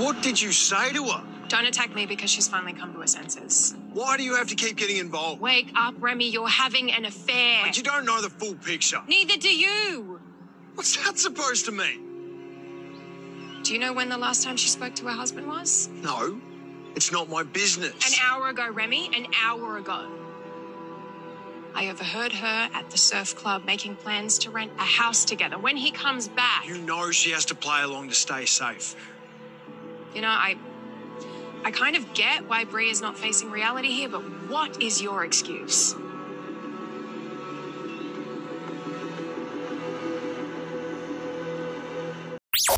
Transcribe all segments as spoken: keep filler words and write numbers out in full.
What did you say to her? Don't attack me because she's finally come to her senses. Why do you have to keep getting involved? Wake up, Remy. You're having an affair. But you don't know the full picture. Neither do you. What's that supposed to mean? Do you know when the last time she spoke to her husband was? No. It's not my business. An hour ago, Remy. An hour ago. I overheard her at the surf club making plans to rent a house together. When he comes back... You know she has to play along to stay safe. You know, I... I kind of get why Bree is not facing reality here, but what is your excuse?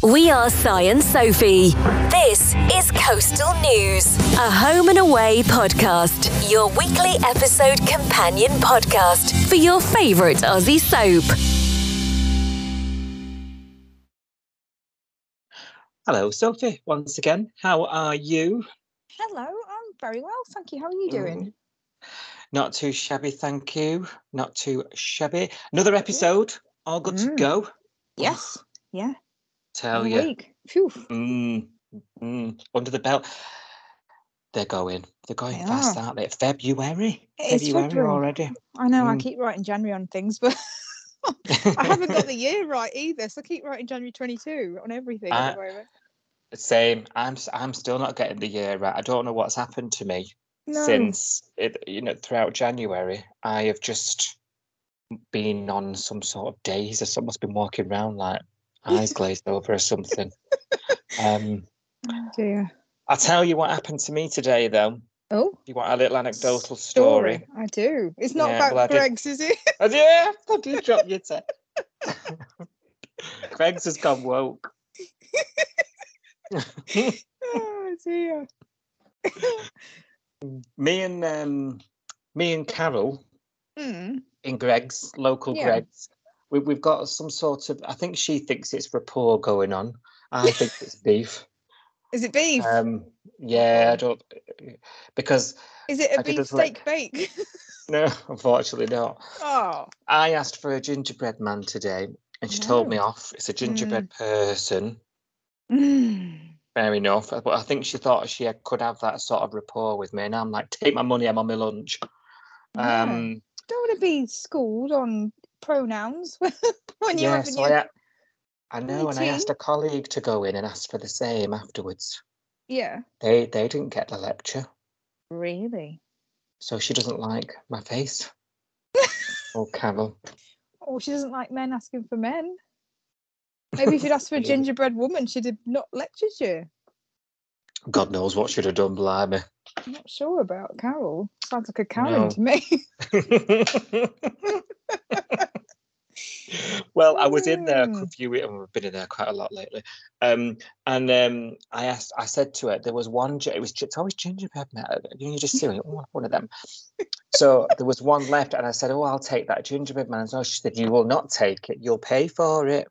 We are Sai and Sophie. This is Coastal News, a Home and Away podcast, your weekly episode companion podcast for your favourite Aussie soap. Hello, Sophie, once again. How are you? Hello, I'm very well, thank you. How are you doing? Mm. Not too shabby, thank you. Not too shabby. Another episode, all good mm. to go. Yes, yeah. Tell you. Mm, mm, under the belt. They're going. They're going they fast, are. aren't they? February. It February, February already. I know, mm. I keep writing January on things, but... I haven't got the year right either, so I keep writing January twenty-two on everything at the moment. Same. I'm I'm still not getting the year right. I don't know what's happened to me no. since it, you know, throughout January. I have just been on some sort of days or something. I've been walking around like eyes glazed over or something. Um, oh dear. I'll tell you what happened to me today, though. Oh, you want a little anecdotal story? story. I do. It's not yeah, about Greg's, is it? Oh, yeah, fuck you, drop your tech. Greg's has gone woke. Oh dear. Me and um, me and Carol mm. in Greg's local yeah. Greg's. We, we've got some sort of. I think she thinks it's rapport going on. I think it's beef. Is it beef? Um, yeah, I don't... Because... Is it a I beef steak like, bake? No, unfortunately not. Oh. I asked for a gingerbread man today, and she no. told me off. It's a gingerbread mm. person. Mm. Fair enough. But I think she thought she had, could have that sort of rapport with me, and I'm like, take my money, I'm on my lunch. Yeah. Um, don't want to be schooled on pronouns when you're yeah, having so your... I, I know, and I asked a colleague to go in and asked for the same afterwards. Yeah. They they didn't get the lecture. Really? So she doesn't like my face. Or Carol. Oh, she doesn't like men asking for men. Maybe if you'd asked for a gingerbread woman, she'd have not lectured you. God knows what she'd have done, blimey. I'm not sure about Carol. Sounds like a Karen no. to me. Well, I was in there a few weeks, I've been in there quite a lot lately, um, and um, I asked, I said to her, there was one, it was it's always gingerbread man, you just see oh, one of them, so there was one left, and I said, oh, I'll take that gingerbread man, and so she said, you will not take it, you'll pay for it.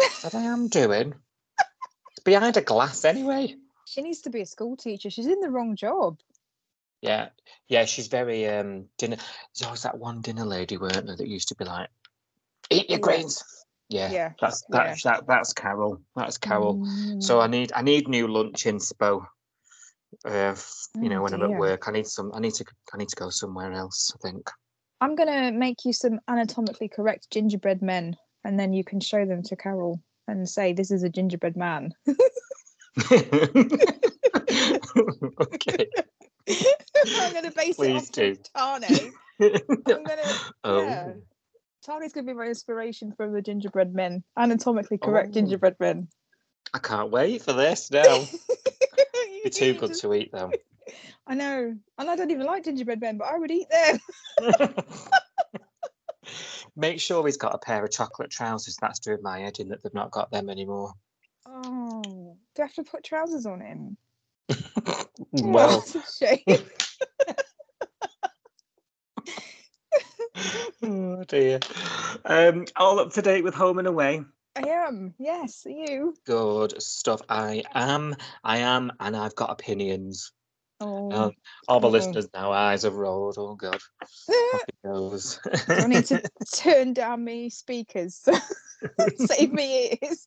I said, I am doing, it's behind a glass anyway. She needs to be a school teacher, she's in the wrong job. Yeah, yeah, she's very, um, dinner, there's always that one dinner lady, weren't there, that used to be like, eat your greens. Yeah, yeah. That's that's yeah. That, that's Carol. That's Carol. Mm. So I need I need new lunch inspo. Uh, you oh, know, when dear. I'm at work, I need some. I need to. I need to go somewhere else. I think. I'm gonna make you some anatomically correct gingerbread men, and then you can show them to Carol and say, "This is a gingerbread man." Okay. I'm gonna base Please it on Tane. I'm gonna. Oh. Yeah. Tani's going to be my inspiration for the gingerbread men. Anatomically correct oh. gingerbread men. I can't wait for this now. They're too good just... to eat them. I know. And I don't even like gingerbread men, but I would eat them. Make sure he's got a pair of chocolate trousers. That's doing my head in that they've not got them anymore. Oh. Do I have to put trousers on him? Well. Oh, that's a shame. Oh dear. Um, all up to date with Home and Away? I am, yes, are you? Good stuff. I am, I am, and I've got opinions. Oh, um, all the oh. listeners now, eyes have rolled. Oh God. I need to turn down me speakers. Save me ears.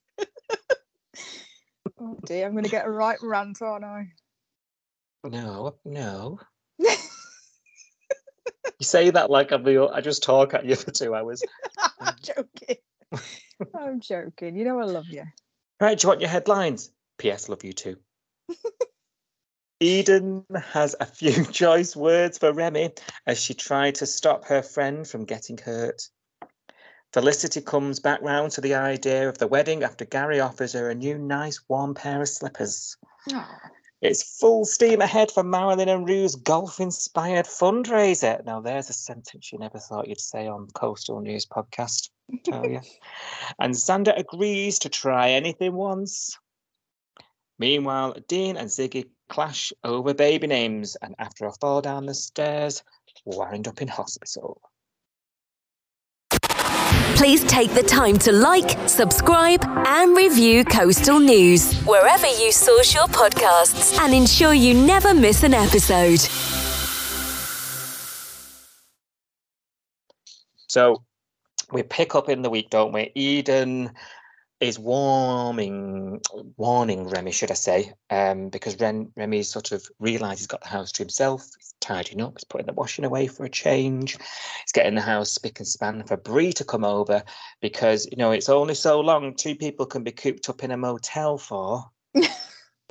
Oh dear, I'm going to get a right rant, aren't I? No, no. You say that like I'm the, I just talk at you for two hours. I'm joking. I'm joking. You know I love you. Right, do you want your headlines? P S Love you too. Eden has a few choice words for Remy as she tried to stop her friend from getting hurt. Felicity comes back round to the idea of the wedding after Gary offers her a new nice warm pair of slippers. Aww. It's full steam ahead for Marilyn and Rue's golf-inspired fundraiser. Now, there's a sentence you never thought you'd say on Coastal News podcast, I tell you. And Xander agrees to try anything once. Meanwhile, Dean and Ziggy clash over baby names, and after a fall down the stairs, wind up in hospital. Please take the time to like, subscribe and review Coastal News wherever you source your podcasts and ensure you never miss an episode. So we pick up in the week, don't we? Eden is warming, warning Remy, should I say, um, because Ren, Remy sort of realises he's got the house to himself. Tidying up, he's putting the washing away for a change. He's getting the house spick and span for Bree to come over because, you know, it's only so long two people can be cooped up in a motel for, you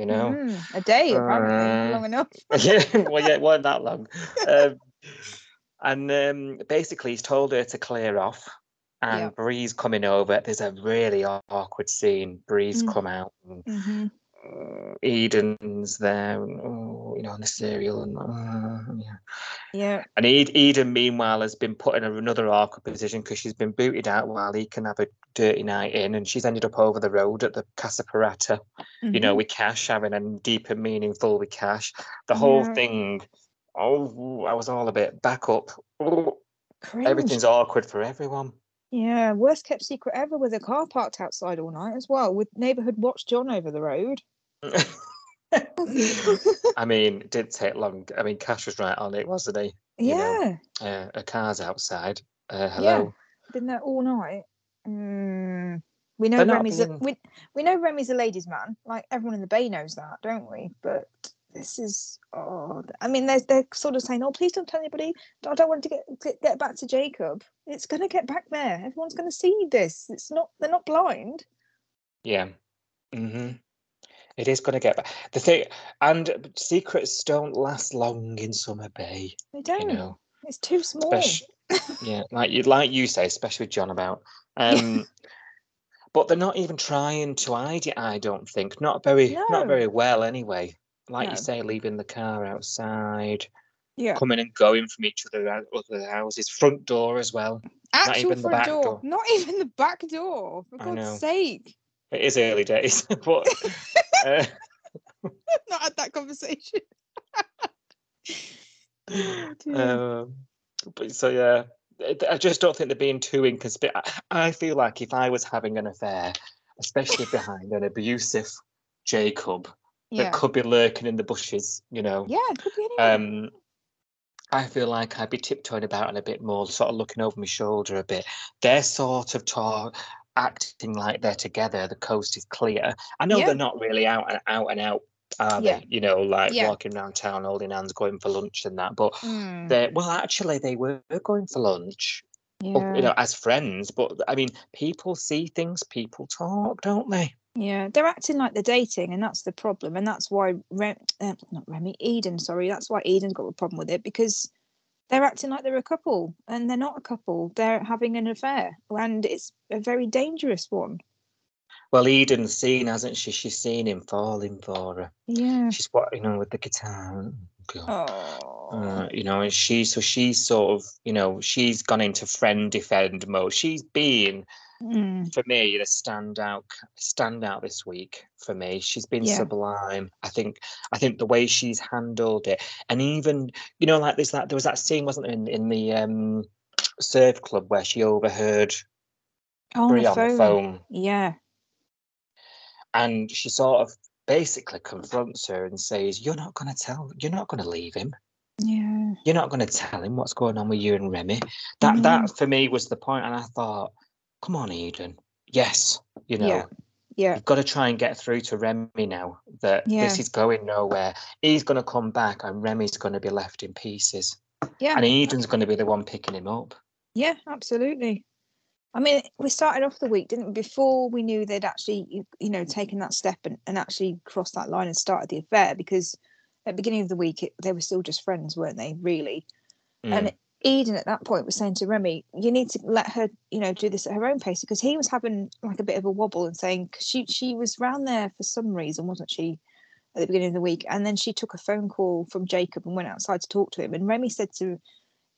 know. Mm, a day, uh, probably long enough. Yeah, well, yeah, it wasn't that long. Um, and um, basically, he's told her to clear off and yep. Bree's coming over. There's a really awkward scene. Bree's mm. come out and, mm-hmm. Uh, Eden's there, and, oh, you know, on the cereal, and uh, yeah, yeah. And Eden, meanwhile, has been put in another awkward position because she's been booted out while he can have a dirty night in, and she's ended up over the road at the Casa Parata, mm-hmm. you know, with Cash, having a deep and meaningful with Cash. The whole yeah. thing. Oh, I was all a bit back up. Oh, everything's awkward for everyone. Yeah, worst kept secret ever with a car parked outside all night as well, with neighbourhood watch John over the road. I mean, it did take long. I mean, Cash was right on it, wasn't he? You yeah. know, uh, a car's outside. Uh, hello. Yeah, been there all night. Mm. We know They're Remy's. Being... A, we we know Remy's a ladies' man. Like everyone in the Bay knows that, don't we? But this is. Oh, I mean, they're they're sort of saying, "Oh, please don't tell anybody. I don't want to get get back to Jacob. It's going to get back there. Everyone's going to see this. It's not. They're not blind." Yeah. Mm-hmm. It is going to get back. The thing, and secrets don't last long in Summer Bay. They don't. You know. It's too small. Especially, yeah, like you like you say, especially with John about. Um, but they're not even trying to hide it. I don't think. Not very. No. Not very well, anyway. Like no. you say, leaving the car outside, yeah, coming and going from each other, other houses, front door as well. Actual not even front the back door. door, not even the back door. For God's sake! It is early days, but uh... I've not had that conversation. um, but so yeah, I just don't think they're being too inconspicuous. I feel like if I was having an affair, especially behind an abusive Jacob. Yeah. That could be lurking in the bushes, you know. Yeah, it could be anywhere. Um, I feel like I'd be tiptoeing about and a bit more, sort of looking over my shoulder a bit. They're sort of talk, acting like they're together. The coast is clear. I know yeah. they're not really out and out and out, are yeah. they? You know, like yeah. walking around town, holding hands, going for lunch and that. But mm. they well, actually, they were going for lunch, yeah. you know, as friends. But I mean, people see things, people talk, don't they? Yeah, they're acting like they're dating, and that's the problem. And that's why, Rem, uh, not Remy, Eden, sorry, that's why Eden's got a problem with it, because they're acting like they're a couple, and they're not a couple. They're having an affair, and it's a very dangerous one. Well, Eden's seen, hasn't she? She's seen him falling for her. Yeah. She's, you know, with the guitar. Oh. Uh, you know, and she, so she's sort of, you know, she's gone into friend defend mode. She's been... Mm. For me, the standout standout this week for me, she's been yeah. sublime. I think I think the way she's handled it, and even you know, like this, like there was that scene, wasn't there, in in the um, surf club where she overheard oh, Bree on the phone, yeah, and she sort of basically confronts her and says, "You're not going to tell. You're not going to leave him." Yeah, you're not going to tell him what's going on with you and Remy. That mm. that for me was the point, and I thought. Come on, Eden. Yes, you know, yeah. Yeah, you've got to try and get through to Remy now that yeah. this is going nowhere. He's going to come back and Remy's going to be left in pieces. Yeah. And Eden's going to be the one picking him up. Yeah, absolutely. I mean, we started off the week, didn't we, before we knew they'd actually, you, you know, taken that step and, and actually crossed that line and started the affair, because at the beginning of the week, it, they were still just friends, weren't they, really? Mm. And Eden at that point was saying to Remy, you need to let her, you know, do this at her own pace, because he was having like a bit of a wobble and saying, cause she, she was round there for some reason, wasn't she, at the beginning of the week? And then she took a phone call from Jacob and went outside to talk to him. And Remy said to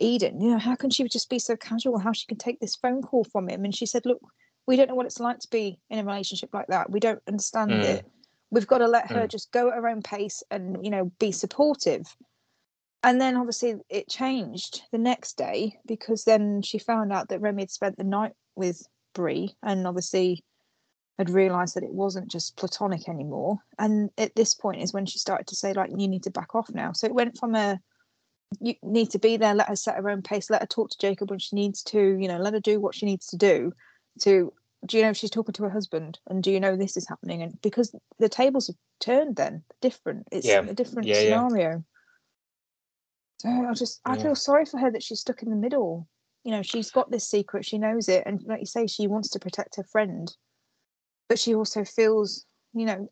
Eden, you know, how can she just be so casual, how she can take this phone call from him? And she said, look, we don't know what it's like to be in a relationship like that. We don't understand mm. it. We've got to let her mm. just go at her own pace and, you know, be supportive. And then obviously it changed the next day, because then she found out that Remy had spent the night with Bree and obviously had realised that it wasn't just platonic anymore. And at this point is when she started to say, like, you need to back off now. So it went from a, you need to be there, let her set her own pace, let her talk to Jacob when she needs to, you know, let her do what she needs to do, to, do you know, she's talking to her husband and do you know this is happening? And because the tables have turned then, different. It's yeah. a different yeah, scenario. Yeah. Oh, I just, I yeah. feel sorry for her that she's stuck in the middle. You know, she's got this secret, she knows it, and like you say, she wants to protect her friend, but she also feels, you know,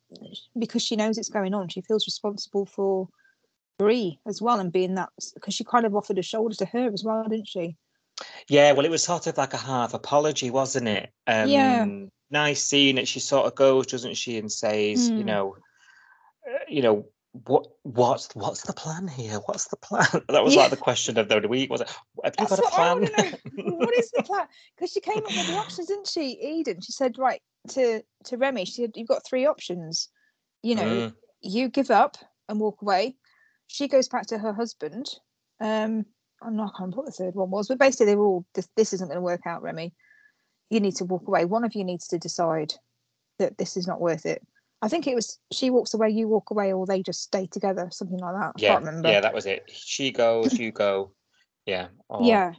because she knows it's going on, she feels responsible for Bree as well, and being that, because she kind of offered a shoulder to her as well, didn't she? Yeah, well, it was sort of like a half apology, wasn't it? Um, yeah. Nice scene that she sort of goes, doesn't she, and says, mm. you know, uh, you know, What what's what's the plan here? What's the plan? That was yeah. like the question of the week, was it? Have you That's got a plan? What is the plan? Because she came up with the options, didn't she, Eden? She said, right, to to Remy, she said, you've got three options. You know, mm. you give up and walk away. She goes back to her husband. Um, I'm not I can't remember what the third one was, but basically they were all this, this isn't going to work out, Remy. You need to walk away. One of you needs to decide that this is not worth it. I think it was she walks away, you walk away, or they just stay together, something like that. I yeah, can't remember. Yeah, that was it. She goes, you go. Yeah. Or... Yeah.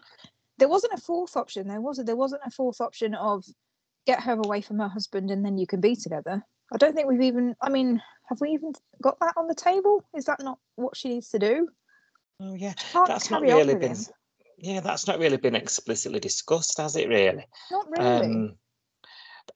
There wasn't a fourth option. There wasn't. There wasn't a fourth option of get her away from her husband and then you can be together. I don't think we've even. I mean, have we even got that on the table? Is that not what she needs to do? Oh yeah, that's not really been. This. Yeah, that's not really been explicitly discussed, has it? Really. Not really. Um,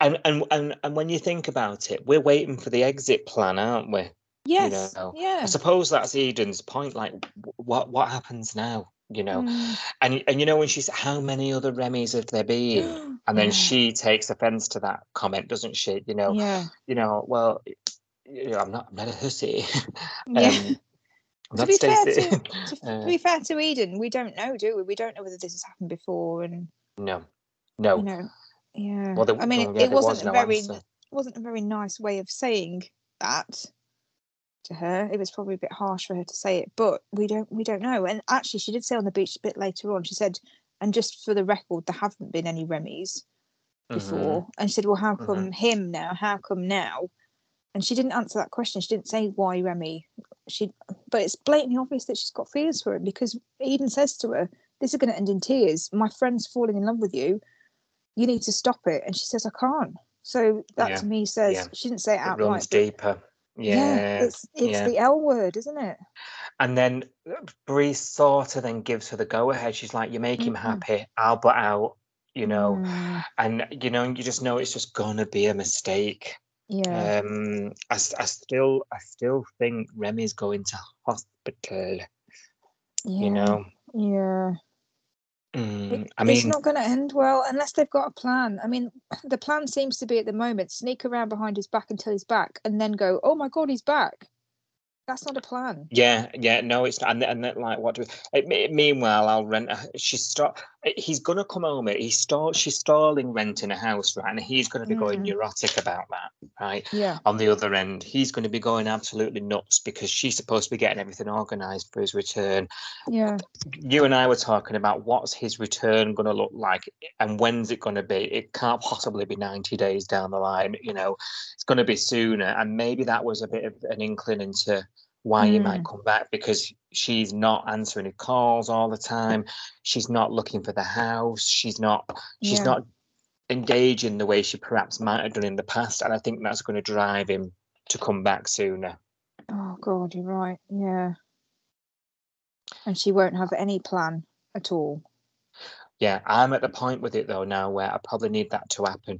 And, and and and when you think about it, we're waiting for the exit plan, aren't we? Yes. You know? Yeah. I suppose that's Eden's point. Like, what what happens now? You know, mm. and and you know when she's how many other Remy's have there been? And then yeah. she takes offence to that comment, doesn't she? You know. Yeah. You know. Well, you know, I'm not. I'm not a hussy. um, yeah. To be fair to, to, uh, to be fair to Eden, we don't know, do we? We don't know whether this has happened before, and no, no. You know. Yeah, well, the, I mean, well, yeah, it wasn't was no a very answer. wasn't a very nice way of saying that to her. It was probably a bit harsh for her to say it, but we don't we don't know. And actually, she did say on the beach a bit later on. She said, and just for the record, there haven't been any Remy's before. Mm-hmm. And she said, well, how come mm-hmm. him now? How come now? And she didn't answer that question. She didn't say why Remy. She, but it's blatantly obvious that she's got feelings for him, because Eden says to her, "This is going to end in tears. My friend's falling in love with you. You need to stop it." And she says, I can't. So that yeah. to me says, yeah. she didn't say it outright. It runs deeper. Yeah. yeah it's it's yeah. the L word, isn't it? And then Bree sort of then gives her the go ahead. She's like, you make mm-hmm. him happy, I'll butt out, you know. Mm. And, you know, you just know it's just going to be a mistake. Yeah. Um, I, I, still, I still think Remy's going to hospital, yeah. you know. Yeah. Mm, I mean, it's not going to end well unless they've got a plan. I mean, the plan seems to be at the moment sneak around behind his back until he's back, and then go, "Oh my God, he's back." That's not a plan. Yeah, yeah, no, it's not. And, and then, like, what do we? It, it, meanwhile, I'll rent. A, she's start. He's going to come home. He's stall. She's stalling renting a house, right? And he's going to be mm-hmm. going neurotic about that, right? Yeah. On the other end, he's going to be going absolutely nuts because she's supposed to be getting everything organised for his return. Yeah. You and I were talking about what's his return going to look like and when's it going to be? It can't possibly be ninety days down the line. You know, it's going to be sooner. And maybe that was a bit of an inkling into why mm. he might come back, because she's not answering his calls all the time. She's not looking for the house. She's not. She's yeah. not engage in the way she perhaps might have done in the past, and I think that's going to drive him to come back sooner. Oh God, you're right. Yeah. And she won't have any plan at all. Yeah, I'm at the point with it though now where I probably need that to happen.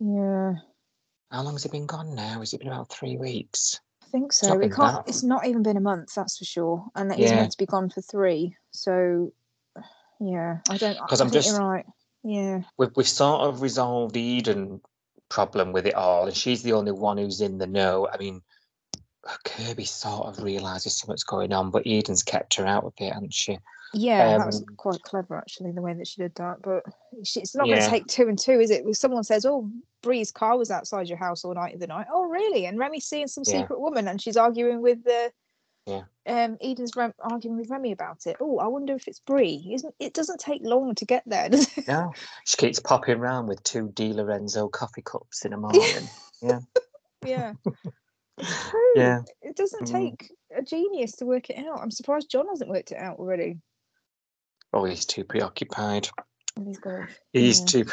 Yeah. How long has it been gone now? Has it been about three weeks? I think so. It's not, it can't, it's not even been a month, that's for sure. And that yeah. he's meant to be gone for three. So, yeah, I don't. Because I'm just. You're right. Yeah. We've we've sort of resolved the Eden problem with it all, and she's the only one who's in the know. I mean, Kirby sort of realises something's going on, but Eden's kept her out a bit, hasn't she? Yeah, um, that was quite clever, actually, the way that she did that. But she, it's not yeah. going to take two and two, is it? If someone says, oh, Bree's car was outside your house all night of the night. Oh, really? And Remy's seeing some yeah. secret woman, and she's arguing with the... Yeah. Um, Eden's rem- arguing with Remy about it. Oh, I wonder if it's Bree. Isn't it? Doesn't take long to get there, does it? No, she keeps popping around with two Di Lorenzo coffee cups in a morning. Yeah, yeah, it's true. Yeah. It doesn't take mm. a genius to work it out. I'm surprised John hasn't worked it out already. Oh, he's too preoccupied. And he's got. He's yeah. too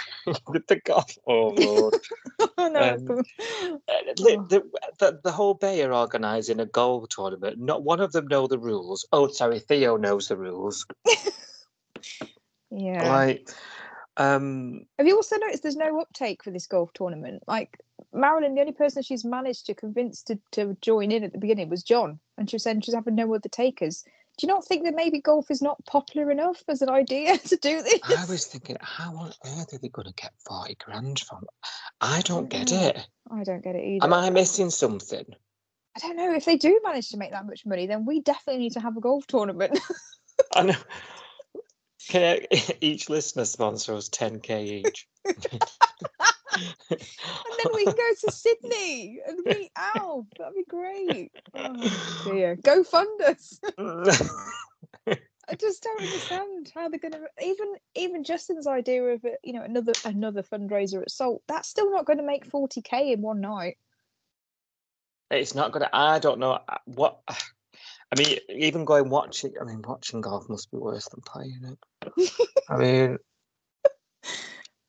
with the golf. Oh Lord. Oh, no, um, cool. the, the, the, the whole Bay are organising a golf tournament. Not one of them know the rules. Oh, sorry, Theo knows the rules. Yeah. Like, um, have you also noticed there's no uptake for this golf tournament? Like Marilyn, the only person she's managed to convince to, to join in at the beginning was John, and she was saying she's having no other takers. Do you not think that maybe golf is not popular enough as an idea to do this? I was thinking, how on earth are they going to get forty grand from? I don't get it. I don't get it either. Am I missing something? I don't know. If they do manage to make that much money, then we definitely need to have a golf tournament. I know. Can I, each listener sponsor us ten K each? And then we can go to Sydney and meet Al. That'd be great. Oh dear, go fund us. I just don't understand how they're going to even even Justin's idea of it, you know, another another fundraiser at Salt. That's still not going to make forty K in one night. It's not going to. I don't know what. I mean, even going watching. I mean, watching golf must be worse than playing it. I mean.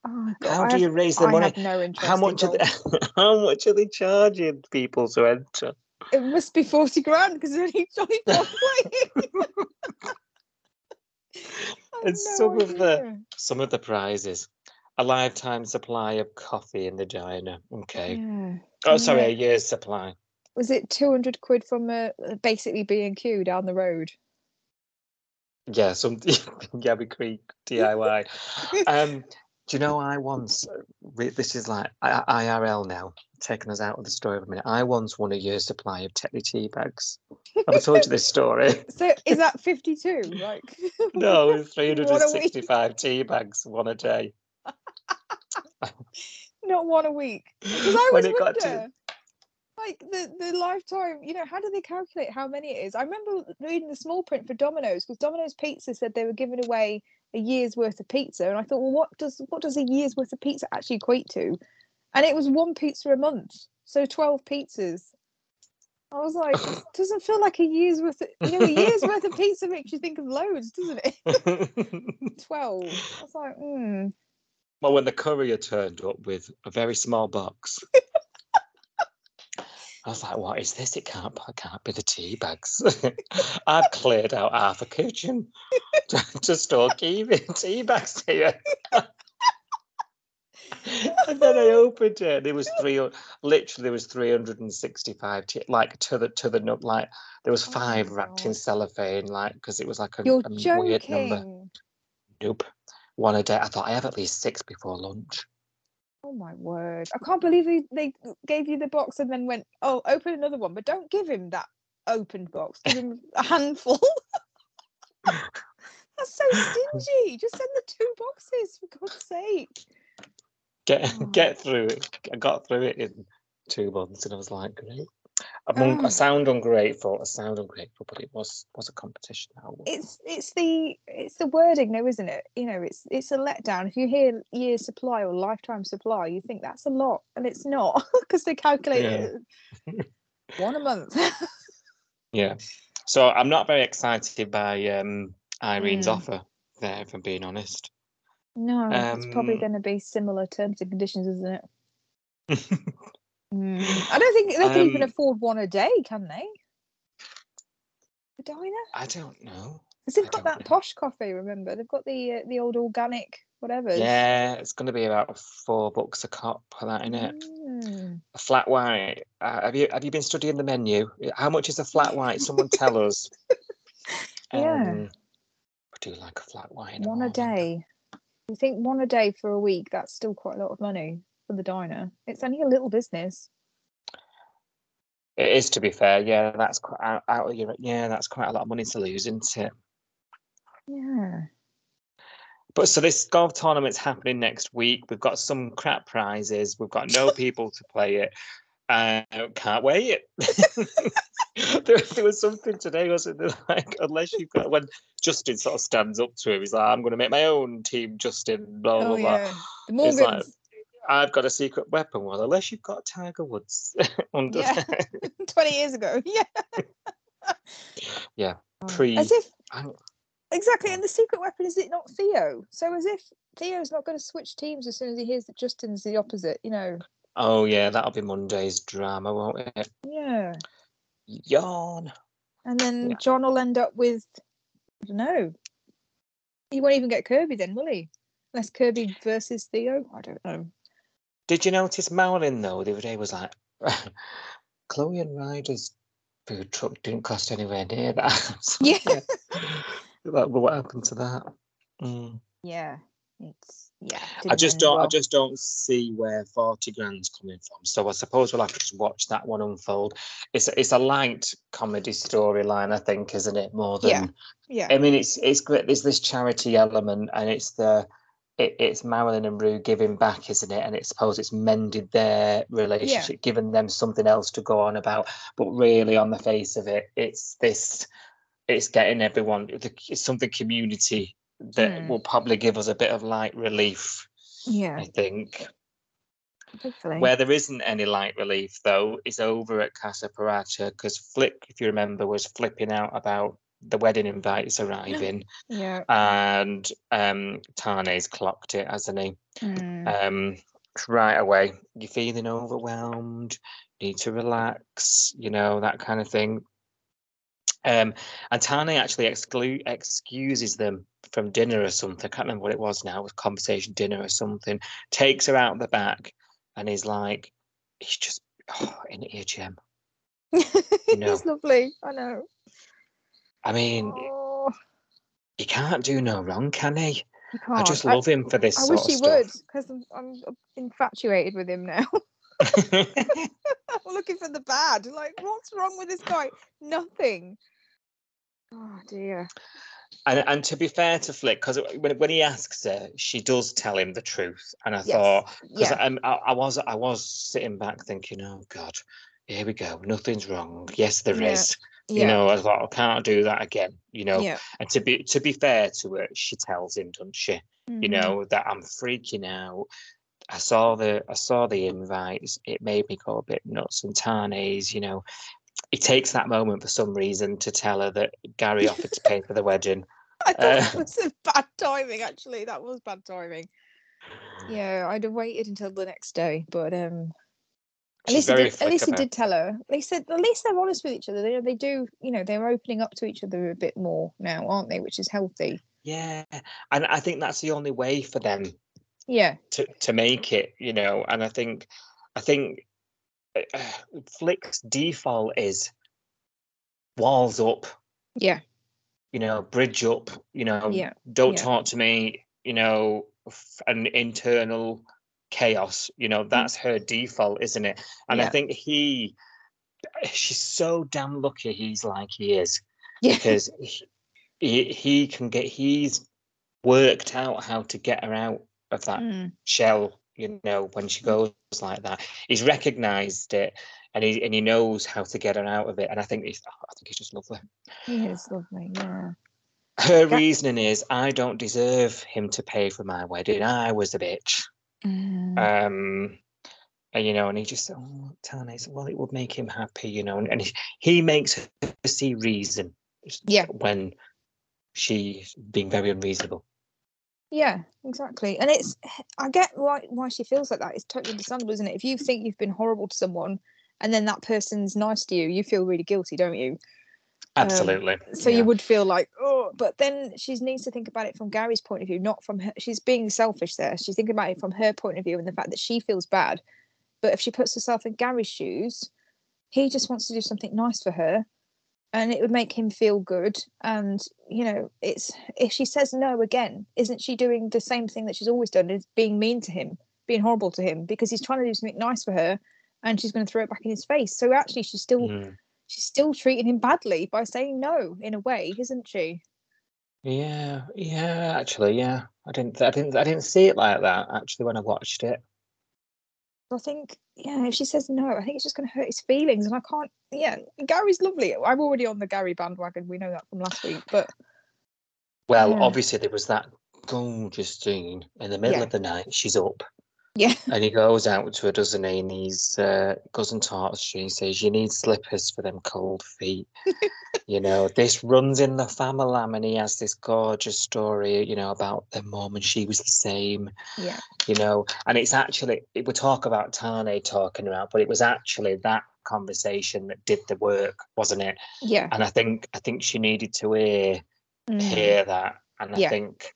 Oh, God, how do you raise the money? I have no interest. How much, in are they, how much are they charging people to enter? It must be forty grand because there's only Johnny Bob playing. And no some idea. of the some of the prizes, a lifetime supply of coffee in the diner. Okay. Yeah. Oh, sorry, yeah. a year's supply. Was it two hundred quid from a uh, basically B and Q down the road? Yeah, some Gabby Creek D I Y. um. Do you know, I once, this is like I R L now, taking us out of the story for a minute. I once won a year's supply of Tetley tea bags. Have I told you this story? So is that fifty-two? Like no, three hundred sixty-five tea bags, one a day. Not one a week. Because I always wonder, to... like the, the lifetime, you know, how do they calculate how many it is? I remember reading the small print for Domino's, because Domino's Pizza said they were giving away a year's worth of pizza, and I thought, well, what does what does a year's worth of pizza actually equate to? And it was one pizza a month, so twelve pizzas. I was like, it doesn't feel like a year's worth of, you know, a year's worth of pizza makes you think of loads, doesn't it? twelve. I was like, hmm. Well, when the courier turned up with a very small box, I was like, what is this? It can't, it can't be the tea bags. I've cleared out half a kitchen to, to store kiwi tea bags here. And then I opened it. There was three, literally, there was three hundred sixty-five tea, like to the to the nut, like there was five oh, wrapped God. in cellophane, like because it was like a, a weird number. Nope, one a day. I thought I have at least six before lunch. Oh my word. I can't believe they, they gave you the box and then went, oh, open another one, but don't give him that opened box. Give him a handful. That's so stingy. Just send the two boxes, for God's sake. Get oh. get through it. I got through it in two months and I was like, great. I'm oh. un- I sound ungrateful. I sound ungrateful, but it was was a competition. It's it's the it's the wording, though, isn't it? You know, it's it's a letdown. If you hear year supply or lifetime supply, you think that's a lot, and it's not because they calculate yeah. one a month. Yeah. So I'm not very excited by um, Irene's mm. offer there, if I'm being honest. No, um, it's probably going to be similar terms and conditions, isn't it? mm. I don't think they can um, even afford one a day, can they? The diner? I don't know. Because they've got that know. posh coffee, remember? They've got the uh, the old organic whatever. Yeah, it's going to be about four bucks a cup, that, innit? Mm. A flat white. Uh, have you have you been studying the menu? How much is a flat white? Someone tell us. Um, yeah. I do like a flat white. One a day. You think one a day for a week, that's still quite a lot of money for the diner. It's only a little business. It is, to be fair. Yeah, that's quite out, out of your, yeah, that's quite a lot of money to lose, isn't it? Yeah. But so this golf tournament's happening next week. We've got some crap prizes. We've got no people to play it. I uh, can't wait. there, there was something today, wasn't there? Like, unless you've got, when Justin sort of stands up to him, he's like, I'm going to make my own team, Justin, blah, blah, oh, blah. Yeah. The Morgans. Like, I've got a secret weapon. Well, unless you've got Tiger Woods. under yeah. twenty years ago. Yeah. yeah. Pre. As if. Exactly. And the secret weapon, is it not Theo? So as if Theo's not going to switch teams as soon as he hears that Justin's the opposite, you know. Oh, yeah, that'll be Monday's drama, won't it? Yeah. Yawn. And then yeah. John will end up with, I don't know. He won't even get Kirby then, will he? Unless Kirby versus Theo? I don't know. Did you notice Marilyn, though, the other day was like, Chloe and Ryder's food truck didn't cost anywhere near that. so, yeah. yeah. Like, well, what happened to that? Mm. Yeah. It's. Yeah, I just don't. Well. I just don't see where forty grand's coming from. So I suppose we'll have to just watch that one unfold. It's a, it's a light comedy storyline, I think, isn't it? More than yeah. yeah. I mean, it's it's great. There's this charity element, and it's the it, it's Marilyn and Rue giving back, isn't it? And I suppose it's mended their relationship, yeah. given them something else to go on about. But really, on the face of it, it's this. It's getting everyone. It's something community. That mm. will probably give us a bit of light relief, yeah. I think. Hopefully. Where there isn't any light relief, though, is over at Casa Parata, because Flick, if you remember, was flipping out about the wedding invites arriving. yeah. And um, Tane's clocked it, hasn't he? Mm. Um, right away, you're feeling overwhelmed, need to relax, you know, that kind of thing. Um, and Tane actually exclu- excuses them from dinner or something. I can't remember what it was now. It was conversation dinner or something. Takes her out the back and is like, he's just oh, in ear gem. You know? It's lovely. I know. I mean, oh. he can't do no wrong, can he? he can't. I just love I, him for this I sort of stuff. I wish he would, because I'm, I'm infatuated with him now. I'm looking for the bad. Like, what's wrong with this guy? Nothing. Oh dear. And and to be fair to Flick, because when when he asks her, she does tell him the truth. And I yes. thought, because yeah. I, I, I was I was sitting back thinking, oh God, here we go. Nothing's wrong. Yes, there yeah. is. Yeah. You know, I thought I can't do that again. You know, yeah. and to be to be fair to her, she tells him, doesn't she? Mm-hmm. You know that I'm freaking out. I saw the I saw the invites. It made me go a bit nuts. And Tane's, you know, it takes that moment for some reason to tell her that Gary offered to pay for the wedding. I thought uh, that was a bad timing. Actually, that was bad timing. Yeah, I'd have waited until the next day, but um, at least, did, at least he did tell her. They said at least they're honest with each other. They they do, you know, they're opening up to each other a bit more now, aren't they? Which is healthy. Yeah, and I think that's the only way for them. Yeah, to to make it, you know, and I think, I think, uh, Flick's default is walls up, yeah, you know, bridge up, you know, yeah. don't yeah. talk to me, you know, f- an internal chaos, you know, that's her default, isn't it? And yeah. I think he, she's so damn lucky he's like he is, yeah. because he, he can get, he's worked out how to get her out of that mm. shell, you know, when she goes like that. He's recognised it, and he and he knows how to get her out of it. And I think he's, I think he's just lovely. He is lovely, yeah. Her that... reasoning is, I don't deserve him to pay for my wedding. I was a bitch. Mm. Um, and you know, and he just said, oh, Tane, well, it would make him happy, you know. And, and he, he makes her see reason, yeah, when she's being very unreasonable. Yeah, exactly. And it's, I get why why she feels like that. It's totally understandable, isn't it? If you think you've been horrible to someone and then that person's nice to you, you feel really guilty, don't you? Absolutely. Um, so yeah. You would feel like, oh, but then she needs to think about it from Gary's point of view, not from her. She's being selfish there. She's thinking about it from her point of view and the fact that she feels bad. But if she puts herself in Gary's shoes, he just wants to do something nice for her. And it would make him feel good. And, you know, it's if she says no again, isn't she doing the same thing that she's always done, is being mean to him, being horrible to him, because he's trying to do something nice for her and she's going to throw it back in his face. So actually, she's still mm. she's still treating him badly by saying no, in a way, isn't she? Yeah, yeah, actually, yeah. I didn't I didn't I didn't see it like that, actually, when I watched it. I think, yeah, if she says no, I think it's just going to hurt his feelings. And I can't, yeah, Gary's lovely. I'm already on the Gary bandwagon. We know that from last week, but. Well, yeah. Obviously there was that gorgeous scene in the middle yeah. of the night. She's up. Yeah. And he goes out to her, doesn't he? And he's, uh, goes and talks to her and says, you need slippers for them cold feet. You know, this runs in the family. And he has this gorgeous story, you know, about their mum and she was the same. Yeah. You know, and it's actually, it, we talk about Tane talking about, but it was actually that conversation that did the work, wasn't it? Yeah. And I think, I think she needed to hear, mm. hear that. And I yeah. think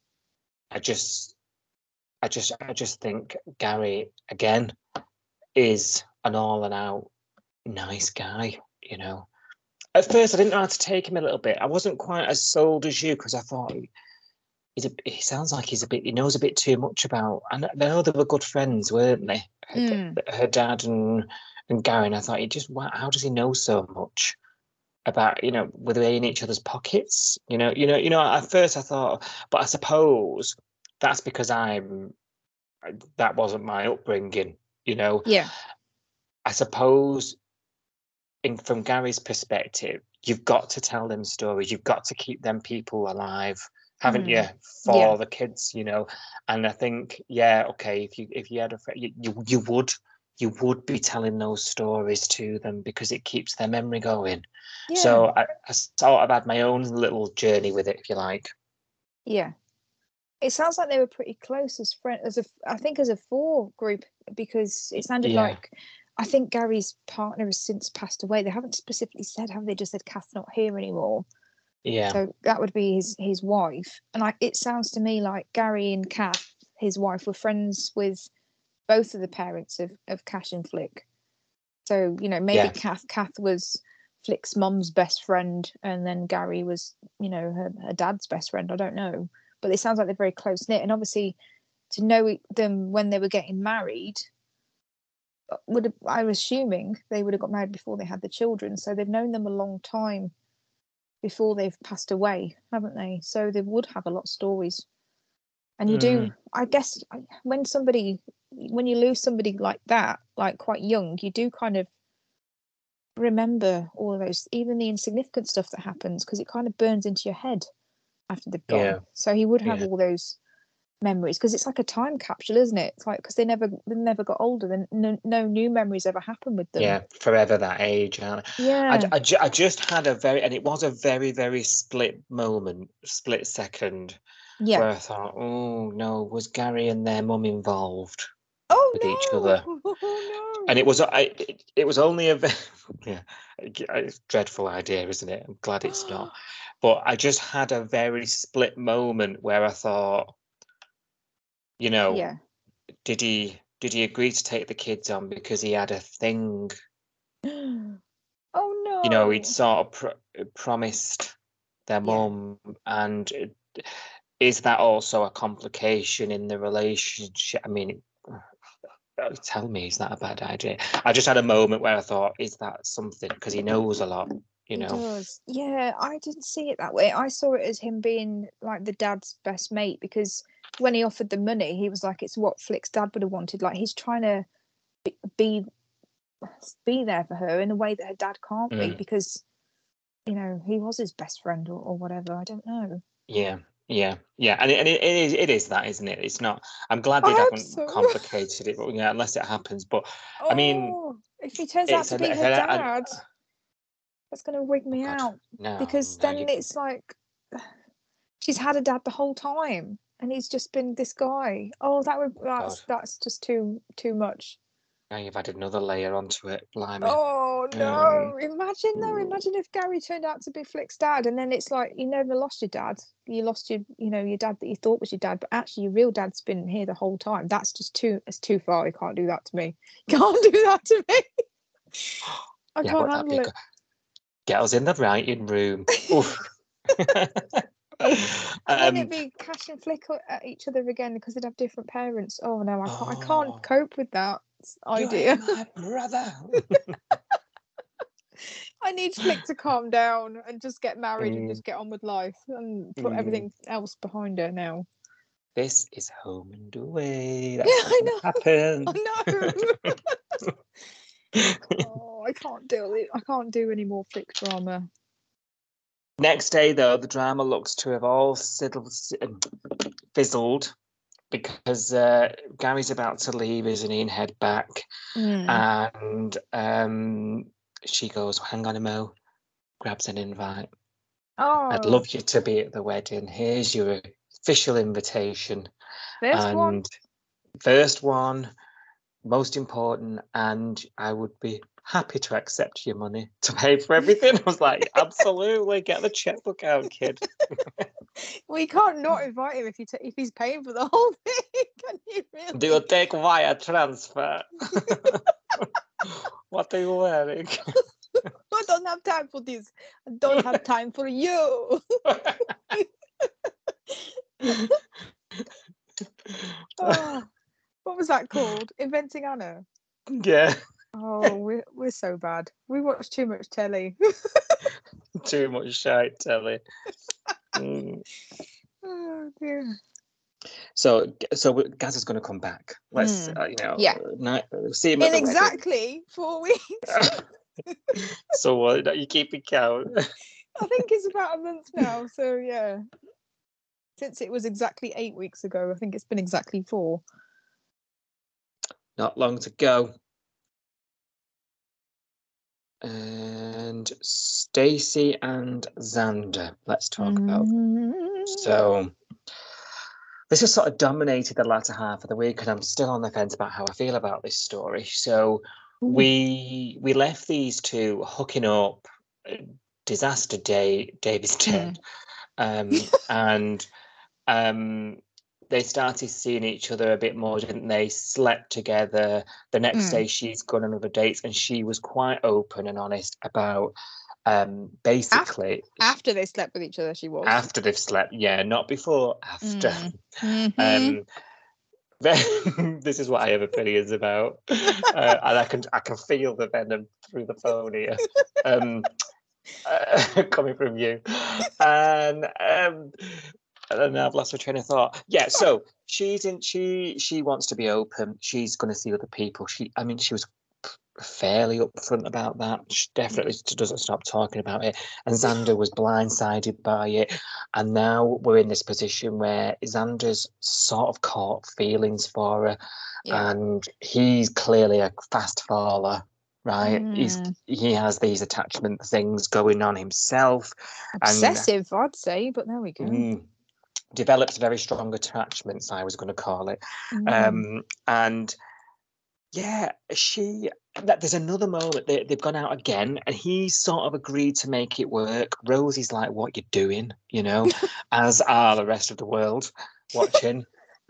I just... I just, I just think Gary again is an all-and-out nice guy. You know, at first I didn't know how to take him a little bit. I wasn't quite as sold as you because I thought he's a, he sounds like he's a bit, he knows a bit too much about. And I know they were good friends, weren't they? Her, mm. her dad and and Gary. And I thought, he just, wow, how does he know so much about? You know, were they in each other's pockets? You know, you know, you know. At first I thought, but I suppose. That's because I'm, that wasn't my upbringing, you know? Yeah. I suppose in, from Gary's perspective, you've got to tell them stories. You've got to keep them people alive, haven't mm. you? For yeah. the kids, you know? And I think, yeah, okay, if you if you had a friend, you, you, you would, you would be telling those stories to them because it keeps their memory going. Yeah. So I, I sort of had my own little journey with it, if you like. Yeah. It sounds like they were pretty close as friend, as a, I think as a four group, because it sounded yeah. like, I think Gary's partner has since passed away. They haven't specifically said, have they? Just said Kath's not here anymore. Yeah. So that would be his his wife, and I, it sounds to me like Gary and Kath, his wife, were friends with both of the parents of of Cash and Flick. So you know, maybe yeah. Kath Kath was Flick's mum's best friend, and then Gary was, you know, her, her dad's best friend. I don't know. But it sounds like they're very close-knit. And obviously, to know them when they were getting married, would have, I'm assuming they would have got married before they had the children. So they've known them a long time before they've passed away, haven't they? So they would have a lot of stories. And you mm. do, I guess, when somebody, when you lose somebody like that, like quite young, you do kind of remember all of those, even the insignificant stuff that happens, because it kind of burns into your head after they've gone. Yeah. So he would have yeah. all those memories, because it's like a time capsule, isn't it? It's like, because they never they never got older, and no, no new memories ever happened with them. Yeah, forever that age. Aren't I? Yeah. I, I, I just had a very, and it was a very, very split moment, split second, yeah. where I thought, oh no, was Gary and their mum involved oh, with no. each other? Oh no. And it was, I, it, it was only a, yeah, it's a dreadful idea, isn't it? I'm glad it's not. But I just had a very split moment where I thought, you know, yeah. did he did he agree to take the kids on because he had a thing? Oh no! You know, he'd sort of pr- promised their yeah. mum, and is that also a complication in the relationship? I mean, tell me, is that a bad idea? I just had a moment where I thought, is that something? Because he knows a lot. You know. It does. Yeah, I didn't see it that way. I saw it as him being like the dad's best mate, because when he offered the money, he was like, it's what Flick's dad would have wanted. Like, he's trying to be be there for her in a way that her dad can't mm. be, because, you know, he was his best friend or, or whatever. I don't know. Yeah, yeah, yeah. And it, and it, it, is, it is that, isn't it? It's not, I'm glad they I haven't so. complicated it, but, yeah, unless it happens. But, oh, I mean... If he turns out to be a, her dad... A, a, That's going to wig me God, out no, because no, then you... it's like she's had a dad the whole time. and he's just been this guy. Oh, that would that's God. that's just too too much. Now you've added another layer onto it, blimey. Oh no! Um, imagine though, imagine if Gary turned out to be Flick's dad, and then it's like, you never lost your dad. You lost your, you know, your dad that you thought was your dad, but actually your real dad's been here the whole time. That's just too, it's too far. You can't do that to me. You can't do that to me. I yeah, can't handle it. Good. Get us in the writing room. And um, then it'd be Cash and Flick at each other again because they'd have different parents. Oh no, I can't, oh, I can't cope with that idea. My brother. I need Flick to calm down and just get married mm. and just get on with life and put mm. everything else behind her now. This is Home and Away. That's yeah, I know. Happened. I know. Oh, I can't do it. I can't do any more Flick drama. Next day, though, the drama looks to have all siddled, fizzled because uh, Gary's about to leave, isn't he, and head back. Mm. And um, she goes, well, hang on a mo, grabs an invite. Oh. I'd love you to be at the wedding. Here's your official invitation. First and one. First one, most important, and I would be happy to accept your money to pay for everything. I was like, absolutely, get the checkbook out, kid. We can't not invite him if he t- if he's paying for the whole thing. Can you really? Do you take wire transfer? What are you wearing? I don't have time for this. I don't have time for you. Oh, what was that called? Inventing Anna. Yeah. Oh, we're, we're so bad. We watch too much telly. Too much shite telly. Mm. Oh, dear. So, so Gaz is going to come back. Let's, mm. uh, you know, yeah. Night, see him in exactly four weeks. So what? Uh, you keep it count. I think it's about a month now. So yeah, since it was exactly eight weeks ago, I think it's been exactly four. Not long to go. And Stacey and Xander, let's talk about them. So this has sort of dominated the latter half of the week, and I'm still on the fence about how I feel about this story. So we we left these two hooking up, disaster day, David's dead, um, and um, they started seeing each other a bit more, didn't they? Slept together. The next mm. day, she's gone on other dates, and she was quite open and honest about um, basically... After, after they slept with each other, she was. After they've slept, yeah. Not before, after. Mm. Mm-hmm. Um, then, this is what I have opinions about. uh, and I can I can feel the venom through the phone here. Um, uh, coming from you. And... Um, And then I've lost my train of thought. Yeah, so she's in. She she wants to be open. She's going to see other people. She, I mean, she was fairly upfront about that. She definitely doesn't stop talking about it. And Xander was blindsided by it. And now we're in this position where Xander's sort of caught feelings for her, yeah. and he's clearly a fast faller. Right, mm. he's he has these attachment things going on himself. Obsessive, and, I'd say, but there we go. Mm, develops very strong attachments, I was going to call it. Mm. Um, and yeah, she. That, there's another moment they, they've gone out again, and he sort of agreed to make it work. Rosie's like, "What you doing?" You know, as are the rest of the world watching,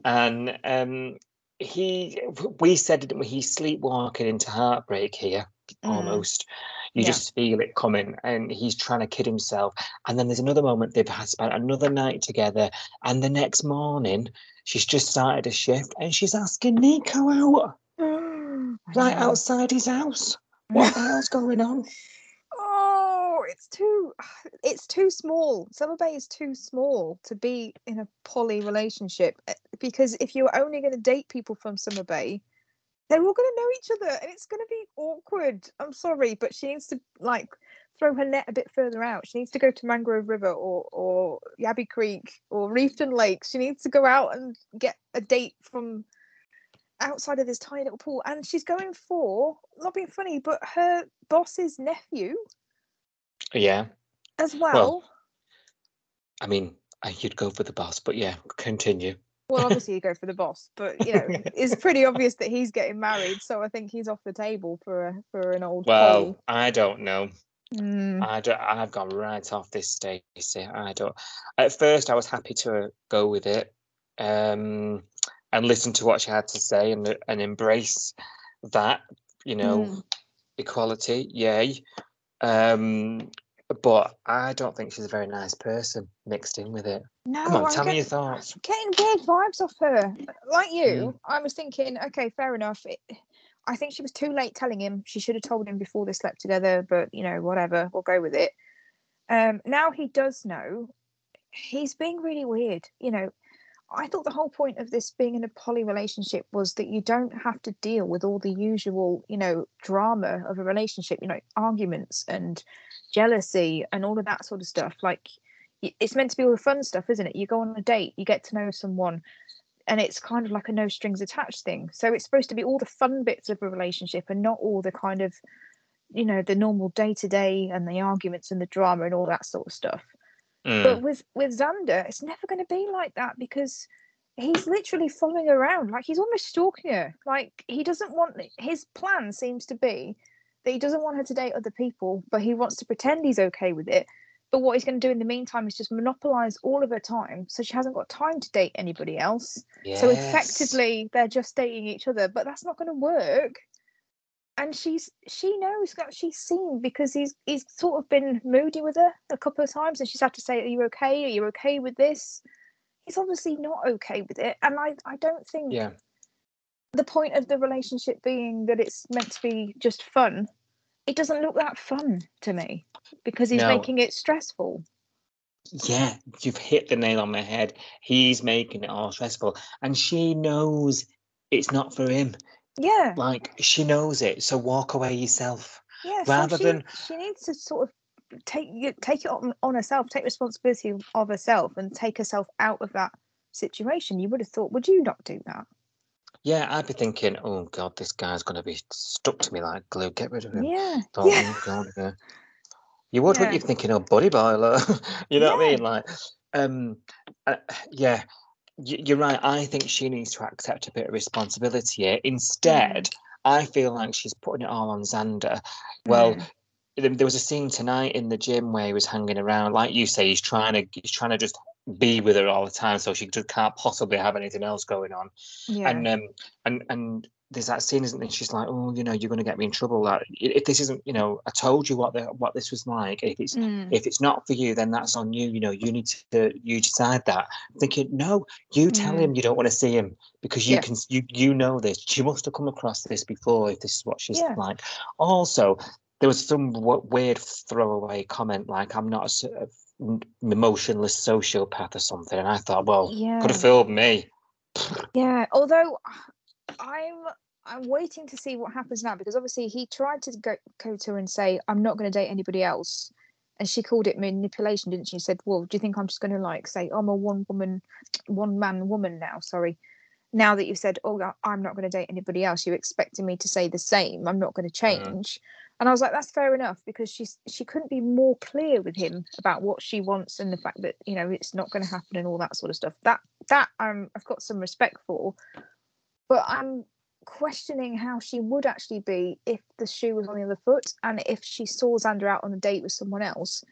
and um. He, we said, didn't we? He's sleepwalking into heartbreak here, mm. almost. You yeah. just feel it coming, and he's trying to kid himself. And then there's another moment they've had spent another night together, and the next morning she's just started a shift, and she's asking Nico out, mm. right know. outside his house. What the hell's going on? Oh, it's too, it's too small. Summer Bay is too small to be in a poly relationship. Because if you're only going to date people from Summer Bay, they're all going to know each other, and it's going to be awkward. I'm sorry, but she needs to like throw her net a bit further out. She needs to go to Mangrove River or or Yabby Creek or Reefton Lake. She needs to go out and get a date from outside of this tiny little pool. And she's going for, not being funny, but her boss's nephew. Yeah. As well. well I mean, You'd go for the boss, but yeah, continue. Well, obviously you go for the boss, but you know, it's pretty obvious that he's getting married, so I think he's off the table for a, for an old. Well, pole. I don't know. Mm. I don't, I've gone right off this, Stacey. I don't. At first, I was happy to go with it, um, and listen to what she had to say, and and embrace that, you know, mm. equality. Yay. Um, But I don't think she's a very nice person mixed in with it. No, Come on, I'm tell getting, me your thoughts. Getting weird vibes off her. Like you, mm. I was thinking, okay, fair enough. It, I think she was too late telling him. She should have told him before they slept together, but, you know, whatever, we'll go with it. Um, now he does know. He's being really weird. You know, I thought the whole point of this being in a poly relationship was that you don't have to deal with all the usual, you know, drama of a relationship, you know, arguments and jealousy and all of that sort of stuff. Like, it's meant to be all the fun stuff, isn't it? You go on a date, you get to know someone, and it's kind of like a no strings attached thing. So it's supposed to be all the fun bits of a relationship and not all the kind of, you know, the normal day-to-day and the arguments and the drama and all that sort of stuff. Mm. But with with Xander, it's never going to be like that, because he's literally following around, like he's almost stalking her. Like, he doesn't want, his plan seems to be that he doesn't want her to date other people, but he wants to pretend he's okay with it. But what he's going to do in the meantime is just monopolise all of her time, so she hasn't got time to date anybody else. Yes. So effectively, they're just dating each other, but that's not going to work. And she's she knows that, she's seen, because he's he's sort of been moody with her a couple of times, and she's had to say, "Are you okay? Are you okay with this?" He's obviously not okay with it, and I I don't think. Yeah. The point of the relationship being that it's meant to be just fun, it doesn't look that fun to me, because he's no. making it stressful. Yeah, you've hit the nail on the head. He's making it all stressful, and she knows it's not for him. Yeah. Like, she knows it, so walk away yourself. Yeah, rather so she, than... she needs to sort of take, take it on, on herself, take responsibility of herself, and take herself out of that situation. You would have thought, would you not do that? Yeah, I'd be thinking, oh God, this guy's going to be stuck to me like glue. Get rid of him. Yeah. Oh, yeah. God, yeah. You would, yeah. What you're thinking, oh, buddy boiler. You know yeah. what I mean? Like, um, uh, yeah, y- you're right. I think she needs to accept a bit of responsibility here. Instead, mm. I feel like she's putting it all on Xander. Well, mm. th- there was a scene tonight in the gym where he was hanging around. Like you say, he's trying to, he's trying to just be with her all the time, so she just can't possibly have anything else going on. Yeah. And um, and and there's that scene, isn't there? She's like, "Oh, you know, you're going to get me in trouble. Like, if this isn't, you know, I told you what the what this was like. If it's mm. if it's not for you, then that's on you. You know, you need to you decide that." I'm thinking, no, you tell mm. him you don't want to see him, because you yeah. can you you know this. She must have come across this before if this is what she's yeah. like. Also, there was some w- weird throwaway comment like, "I'm not a sort of emotionless sociopath" or something, and I thought, well, yeah. could have fooled me. Yeah, although I'm I'm waiting to see what happens now, because obviously he tried to go, go to her and say, "I'm not going to date anybody else," and she called it manipulation, didn't she? She said, "Well, do you think I'm just going to like say I'm a one woman, one man woman now? Sorry, now that you said, oh, I'm not going to date anybody else, you're expecting me to say the same. I'm not going to change." Mm. And I was like, that's fair enough, because she's, she couldn't be more clear with him about what she wants and the fact that, you know, it's not going to happen and all that sort of stuff. That that um, I've got some respect for, but I'm questioning how she would actually be if the shoe was on the other foot and if she saw Xander out on a date with someone else,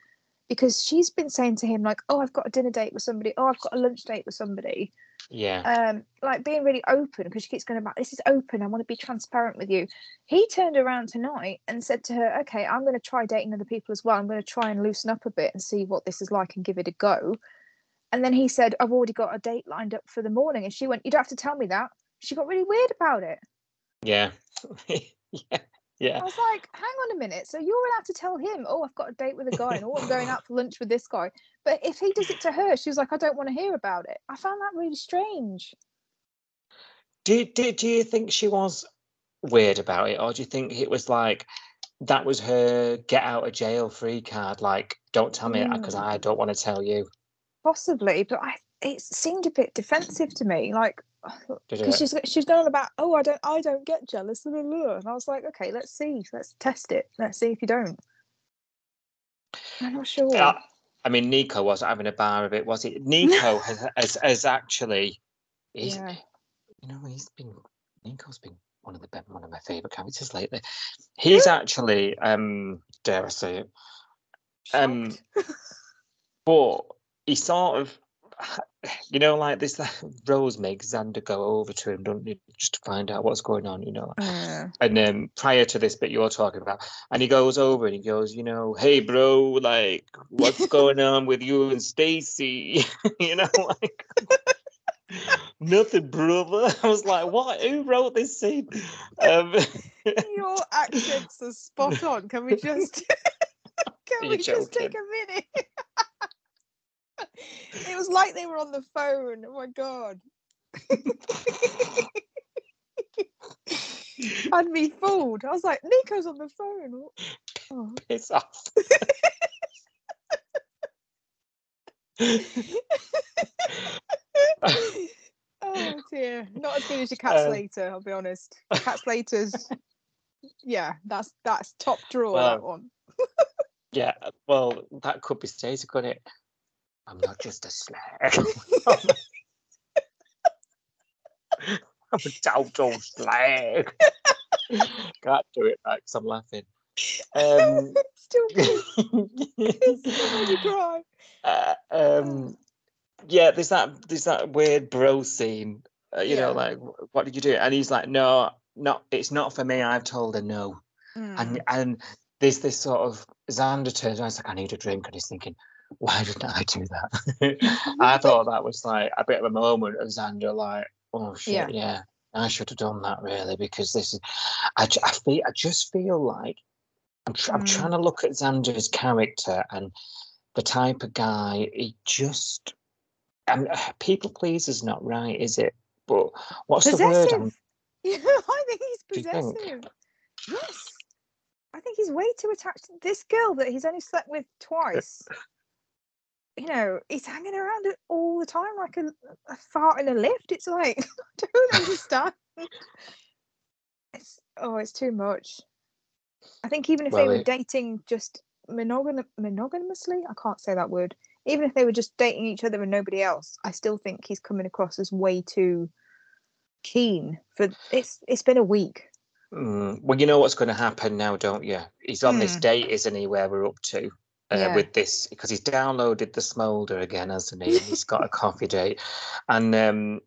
because she's been saying to him like, "Oh, I've got a dinner date with somebody. Oh, I've got a lunch date with somebody." Yeah. Um, like being really open, because she keeps going about, "This is open, I want to be transparent with you." He turned around tonight and said to her, "Okay, I'm going to try dating other people as well. I'm going to try and loosen up a bit and see what this is like and give it a go." And then he said, "I've already got a date lined up for the morning." And she went, "You don't have to tell me that." She got really weird about it. Yeah. yeah. Yeah. I was like, hang on a minute. So you're allowed to tell him, "Oh, I've got a date with a guy and oh, I'm going out for lunch with this guy." But if he does it to her, she was like, "I don't want to hear about it." I found that really strange. Do, do, do you think she was weird about it? Or do you think it was like, that was her get out of jail free card? Like, don't tell me mm. that because I don't want to tell you. Possibly, but I, it seemed a bit defensive to me. Like, because she's she's going on about, "Oh, I don't I don't get jealous," and I was like, okay, let's see, let's test it, let's see if you don't. I'm not sure. I, I mean, Nico wasn't having a bar of it, was it? Nico has, has, has actually, he's, yeah. you know, he's been, Nico's been one of the one of my favourite characters lately. He's actually, um, dare I say it, um, but he sort of, you know, like this, like, Rose makes Xander go over to him, don't you, just to find out what's going on, you know. Yeah. And then um, prior to this bit you're talking about, and he goes over and he goes, you know, hey bro, like, what's going on with you and Stacey? You know, like, nothing, brother. I was like, what? Who wrote this scene? Um, your accents are spot on. Can we just, can You're we joking. just take a minute? It was like they were on the phone. Oh my god. I'd be fooled. I was like, Nico's on the phone. Oh. Piss off. Oh dear. Not as good as your Cats um, Later, I'll be honest. Cats Later's, yeah, that's that's top drawer, well, that one. Yeah, well, that could be Stacey, couldn't it? I'm not just a slag. I'm a total slag. Can't do it, Max. I'm laughing. Um, Still good. It's you cry. Uh, um, yeah, there's that. There's that weird bro scene. Uh, you yeah. know, like, what did you do? And he's like, no, not. It's not for me. I've told her no. Mm. And and there's this sort of Xander turns around. It's like, I need a drink, and he's thinking, why didn't I do that? I thought that was like a bit of a moment of Xander, like, oh shit, yeah, yeah I should have done that really, because this is, I, I feel, I just feel like I'm, tr- mm. I'm trying to look at Xander's character and the type of guy. He just, um, people pleaser's not right, is it? But what's possessive. the word? I'm, yeah, I think he's possessive. Think? Yes, I think he's way too attached to this girl that he's only slept with twice. You know, he's hanging around it all the time like a, a fart in a lift. It's like, I don't understand. It's, oh, it's too much. I think even if well, they were it... dating just monog- monogamously, I can't say that word, even if they were just dating each other and nobody else, I still think he's coming across as way too keen. For it's It's been a week. Mm. Well, you know what's going to happen now, don't you? He's on mm. this date, isn't he, where we're up to? Uh, yeah. With this, because he's downloaded the Smolder again, hasn't he? He's got a coffee date, and um,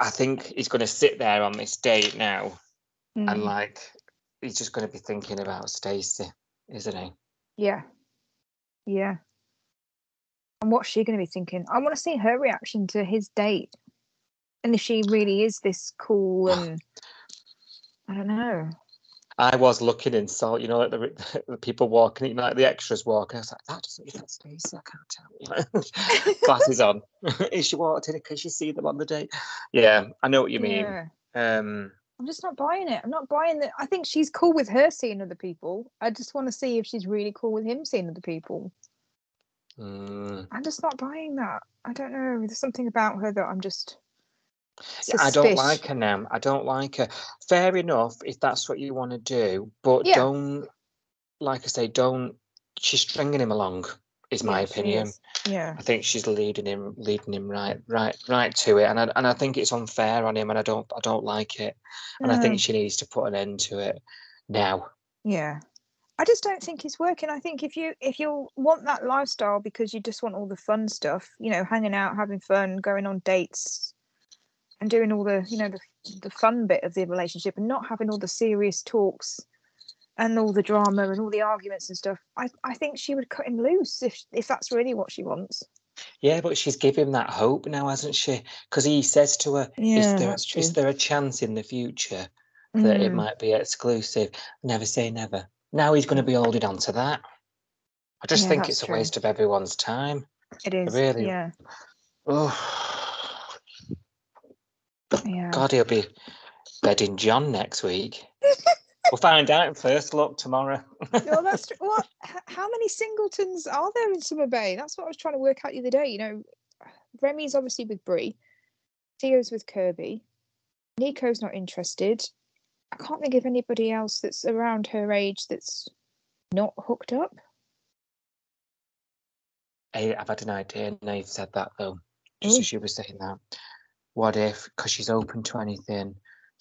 I think he's going to sit there on this date now, mm. and like, he's just going to be thinking about Stacey, isn't he? Yeah, yeah. And what's she going to be thinking? I want to see her reaction to his date, and if she really is this cool, and I don't know. I was looking in Salt, you know, like the, the people walking, like the extras walking. I was like, that doesn't make sense. I can't tell. Glasses on. Is she walked in? Can she see them on the date? Yeah, I know what you mean. Yeah. Um, I'm just not buying it. I'm not buying that. I think she's cool with her seeing other people. I just want to see if she's really cool with him seeing other people. Um, I'm just not buying that. I don't know. There's something about her that I'm just... Yeah, I don't like her now. I don't like her. Fair enough, if that's what you want to do, but yeah. don't, like I say, don't. She's stringing him along, is my yeah, opinion. Is. Yeah, I think she's leading him, leading him right, right, right to it, and I, and I think it's unfair on him, and I don't, I don't like it, and mm. I think she needs to put an end to it now. Yeah, I just don't think it's working. I think if you if you want that lifestyle because you just want all the fun stuff, you know, hanging out, having fun, going on dates. And doing all the, you know, the the fun bit of the relationship and not having all the serious talks and all the drama and all the arguments and stuff. I, I think she would cut him loose if if that's really what she wants. Yeah, but she's given that hope now, hasn't she? Because he says to her, yeah, is there, that's true. Is there a chance in the future that mm. it might be exclusive? Never say never. Now he's going to be holding on to that. I just yeah, think it's true. a waste of everyone's time. It is, I really. Yeah. Oh. Yeah. God, he'll be bedding John next week. We'll find out in first look tomorrow. No, that's tr- what? H- how many singletons are there in Summer Bay? That's what I was trying to work out the other day. You know, Remy's obviously with Bree. Theo's with Kirby. Nico's not interested. I can't think of anybody else that's around her age that's not hooked up. hey, I've had an idea now you've said that though, just mm. as you were saying that. What if, because she's open to anything,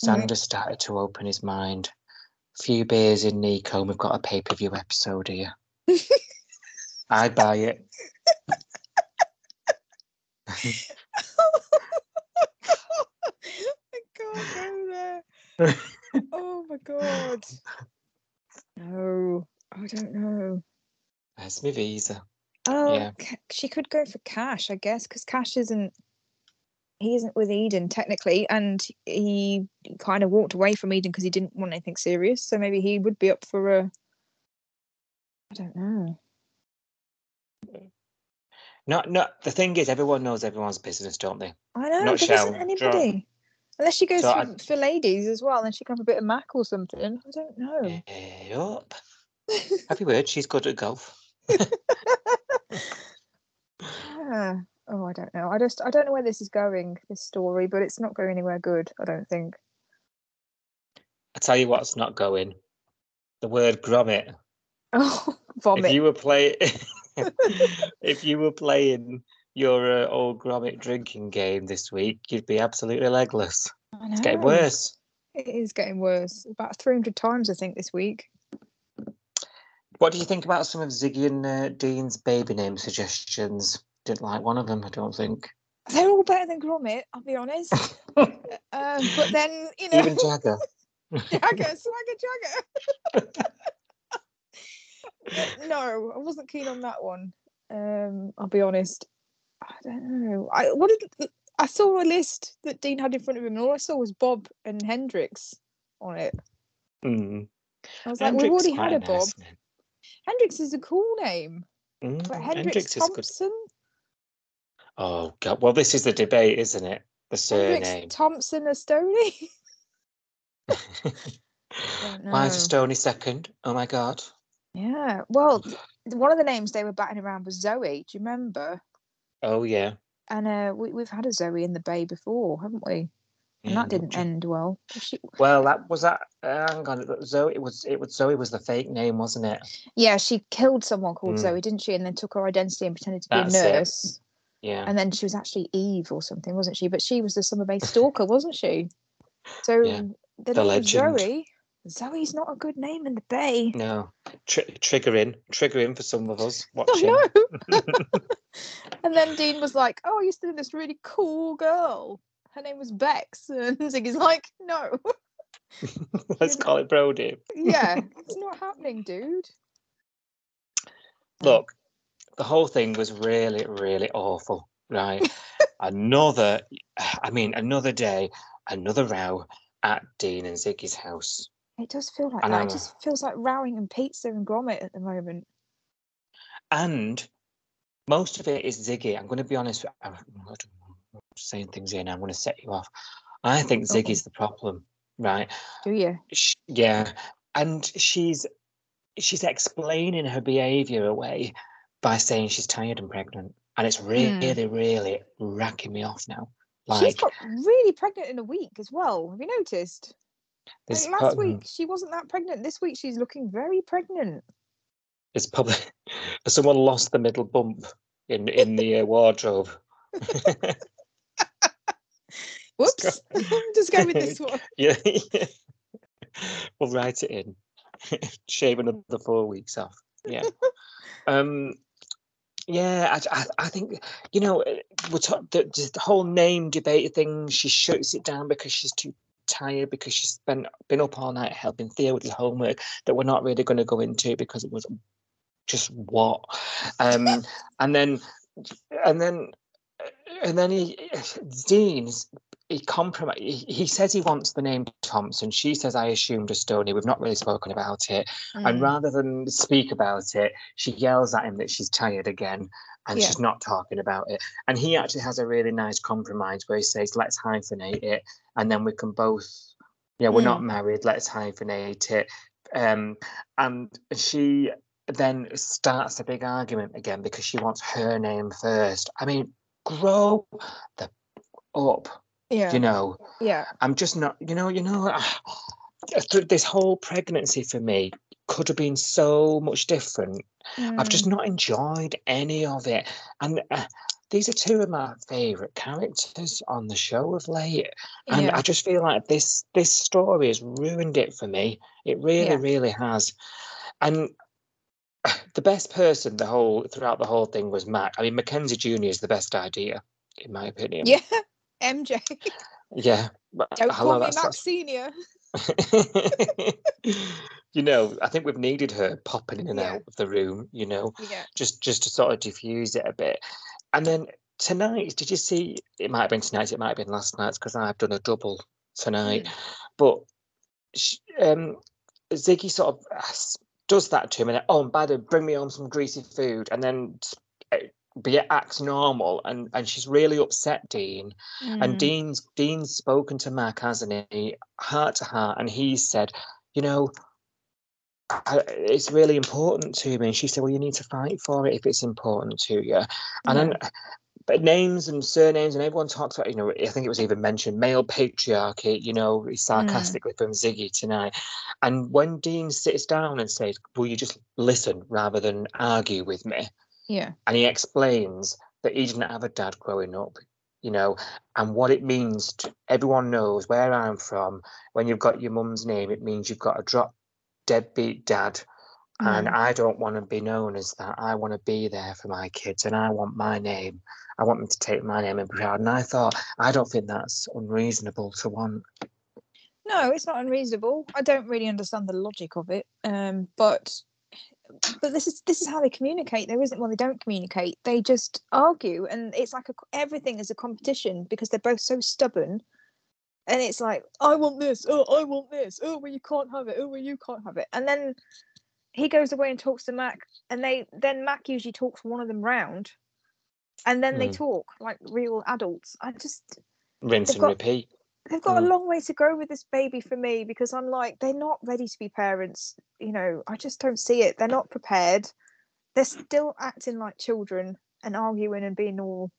Xander mm. started to open his mind. A few beers in Nico and we've got a pay-per-view episode here. I buy it. I can't go there. Oh my God. No, I don't know. That's my visa. Oh, yeah. She could go for Cash, I guess, because Cash isn't, he isn't with Eden technically, and he kind of walked away from Eden because he didn't want anything serious. So maybe he would be up for a, I don't know. Not, not the thing is, everyone knows everyone's business, don't they? I know, not there isn't anybody. John. Unless she goes so for, I, for ladies as well, then she can have a bit of Mac or something. I don't know. Yep. Happy word, she's good at golf. Yeah. Oh, I don't know. I just I don't know where this is going, this story, but it's not going anywhere good, I don't think. I tell you what's not going. The word grommet. Oh, vomit. If you were playing if you were playing your uh, old grommet drinking game this week, you'd be absolutely legless. I know. It's getting worse. It is getting worse. About three hundred times, I think, this week. What do you think about some of Ziggy and uh, Dean's baby name suggestions? Didn't like one of them, I don't think. They're all better than grommet, I'll be honest. uh, but then, you know... Even Jagger. Jagger, Swagger Jagger. No, I wasn't keen on that one. Um, I'll be honest. I don't know. I what did I saw a list that Dean had in front of him, and all I saw was Bob and Hendrix on it. Mm. I was Hendrix like, we've already had a Bob. Nice Hendrix is a cool name. Mm, but Hendrix, Hendrix Thompson. Is good. Oh God! Well, this is the debate, isn't it? The surname. Hendrix Thompson or Stoney? Why is Stoney second? Oh my God! Yeah. Well, one of the names they were batting around was Zoe. Do you remember? Oh, yeah. And uh, we, we've had a Zoe in the Bay before, haven't we? And mm. that didn't end well. She... Well, that was that. Uh, hang on. Zoe, it was, it was, Zoe was the fake name, wasn't it? Yeah, she killed someone called mm. Zoe, didn't she? And then took her identity and pretended to be That's a nurse. It. Yeah. And then she was actually Eve or something, wasn't she? But she was the Summer Bay stalker, wasn't she? So yeah. the, the legend. Zoe. Zoe's not a good name in the Bay. No. Tr- triggering. Triggering for some of us watching. Oh, no. And then Dean was like, oh, I used to know this really cool girl. Her name was Bex. And Ziggy's like, no. Let's call it Brody. Yeah. It's not happening, dude. Look, the whole thing was really, really awful, right? another, I mean, another day, another row at Dean and Ziggy's house. It does feel like and that. I'm, it just feels like rowing and pizza and grommet at the moment. And most of it is Ziggy. I'm going to be honest. I'm saying things here now. I'm going to set you off. I think Ziggy's okay. the problem, right? Do you? She, yeah. And she's she's explaining her behaviour away by saying she's tired and pregnant. And it's really, mm. really, really racking me off now. Like, she's got really pregnant in a week as well. Have you noticed? Like last part, week she wasn't that pregnant. This week she's looking very pregnant. It's probably someone lost the middle bump in in the uh, wardrobe. Whoops! Just go with this one. Yeah, yeah. We'll write it in. Shave another four weeks off. Yeah. um. Yeah, I, I, I think, you know, we're talk- the, the whole name debate thing. She shuts it down because she's too tired because she's been been up all night helping Theo with his homework that we're not really going to go into because it was just what um and then and then and then he Dean's he compromise he, he says he wants the name Thompson. She says I assumed a Stoney. We've not really spoken about it mm. and rather than speak about it she yells at him that she's tired again and yeah. she's not talking about it. And he actually has a really nice compromise where he says, let's hyphenate it, and then we can both, yeah, we're mm. not married, let's hyphenate it. Um, and she then starts a big argument again because she wants her name first. I mean, grow the up, yeah. you know. Yeah. I'm just not, you know, you know, this whole pregnancy for me could have been so much different. Mm. I've just not enjoyed any of it. And uh, these are two of my favourite characters on the show of late. And yeah. I just feel like this this story has ruined it for me. It really, yeah. really has. And the best person the whole throughout the whole thing was Mac. I mean, Mackenzie Junior is the best idea, in my opinion. Yeah, M J. Yeah. Don't Hello, call me Mac Senior. You know, I think we've needed her popping in and yeah. out of the room, you know, yeah. just just to sort of diffuse it a bit. And then tonight, did you see, it might have been tonight, it might have been last night, because I've done a double tonight, mm. but she, um, Ziggy sort of does that to him, and oh, I'm bad, bring me on some greasy food, and then be it acts normal, and, and she's really upset Dean, mm. and Dean's Dean's spoken to Mac, hasn't he, heart to heart, and he said, you know, I, it's really important to me. And she said, well, you need to fight for it if it's important to you. And yeah. then but names and surnames, and everyone talks about, you know, I think it was even mentioned, male patriarchy, you know, sarcastically mm. from Ziggy tonight. And when Dean sits down and says, will you just listen rather than argue with me? Yeah. And he explains that he didn't have a dad growing up, you know, and what it means to everyone knows where I'm from. When you've got your mum's name, it means you've got to drop deadbeat dad, and mm. I don't want to be known as that. I want to be there for my kids, and I want my name. I want them to take my name and be proud. And I thought, I don't think that's unreasonable to want. No, it's not unreasonable. I don't really understand the logic of it, um, but but this is this is how they communicate, though, isn't it? Well, they don't communicate. They just argue, and it's like a, everything is a competition because they're both so stubborn. And it's like, I want this, oh, I want this, oh, well, you can't have it, oh, well, you can't have it. And then he goes away and talks to Mac, and they then Mac usually talks one of them round, and then mm. they talk like real adults. I just... Rinse and got, repeat. They've got mm. a long way to go with this baby for me, because I'm like, they're not ready to be parents, you know, I just don't see it. They're not prepared. They're still acting like children and arguing and being all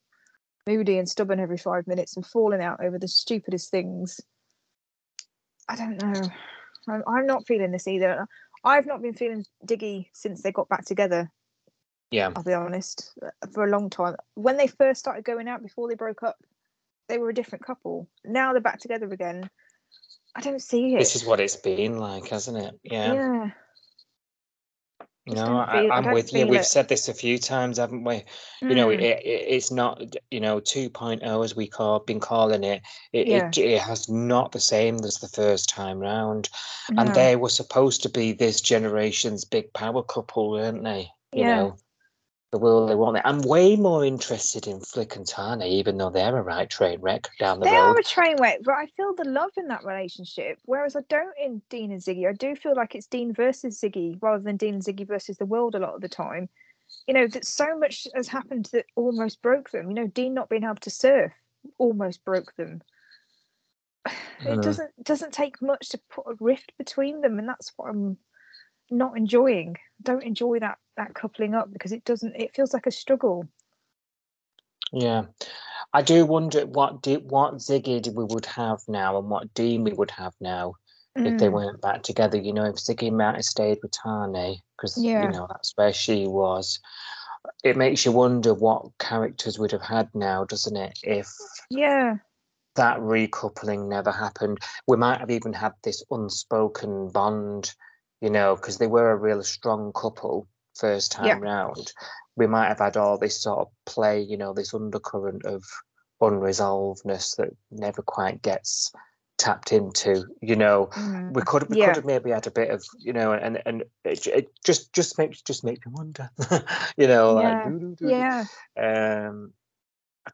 moody and stubborn every five minutes and falling out over the stupidest things. I don't know. I'm, I'm not feeling this either. I've not been feeling Diggy since they got back together. Yeah. I'll be honest, for a long time. When they first started going out before they broke up, they were a different couple. Now they're back together again. I don't see it. This is what it's been like, hasn't it? Yeah. Yeah. No, I, I'm with you. We've said this a few times, haven't we? Mm. You know, it, it, it's not, you know, two point oh as we call been calling it. It, yeah. it. It has not the same as the first time round. No. And they were supposed to be this generation's big power couple, weren't they? You yeah. know, the will they want it. I'm way more interested in Flick and Tane, even though they're a right train wreck down the they road. They are a train wreck, but I feel the love in that relationship, whereas I don't in Dean and Ziggy. I do feel like it's Dean versus Ziggy rather than Dean and Ziggy versus the world a lot of the time. You know, that so much has happened that almost broke them. You know, Dean not being able to surf almost broke them. Mm. It doesn't doesn't take much to put a rift between them, and that's what I'm not enjoying. Don't enjoy that that coupling up, because it doesn't it feels like a struggle. Yeah, I do wonder what did what Ziggy we would have now and what Dean we would have now mm. if they weren't back together. You know, if Ziggy might have stayed with Tane, because yeah. you know, that's where she was. It makes you wonder what characters would have had now, doesn't it, if yeah that recoupling never happened. We might have even had this unspoken bond, you know, because they were a real strong couple first time yeah. round. We might have had all this sort of play, you know, this undercurrent of unresolvedness that never quite gets tapped into, you know. Mm. We could we yeah. could have maybe had a bit of, you know, and and it, it just just makes just makes me wonder, you know. Yeah. Like, doo, doo, doo. Yeah. Um,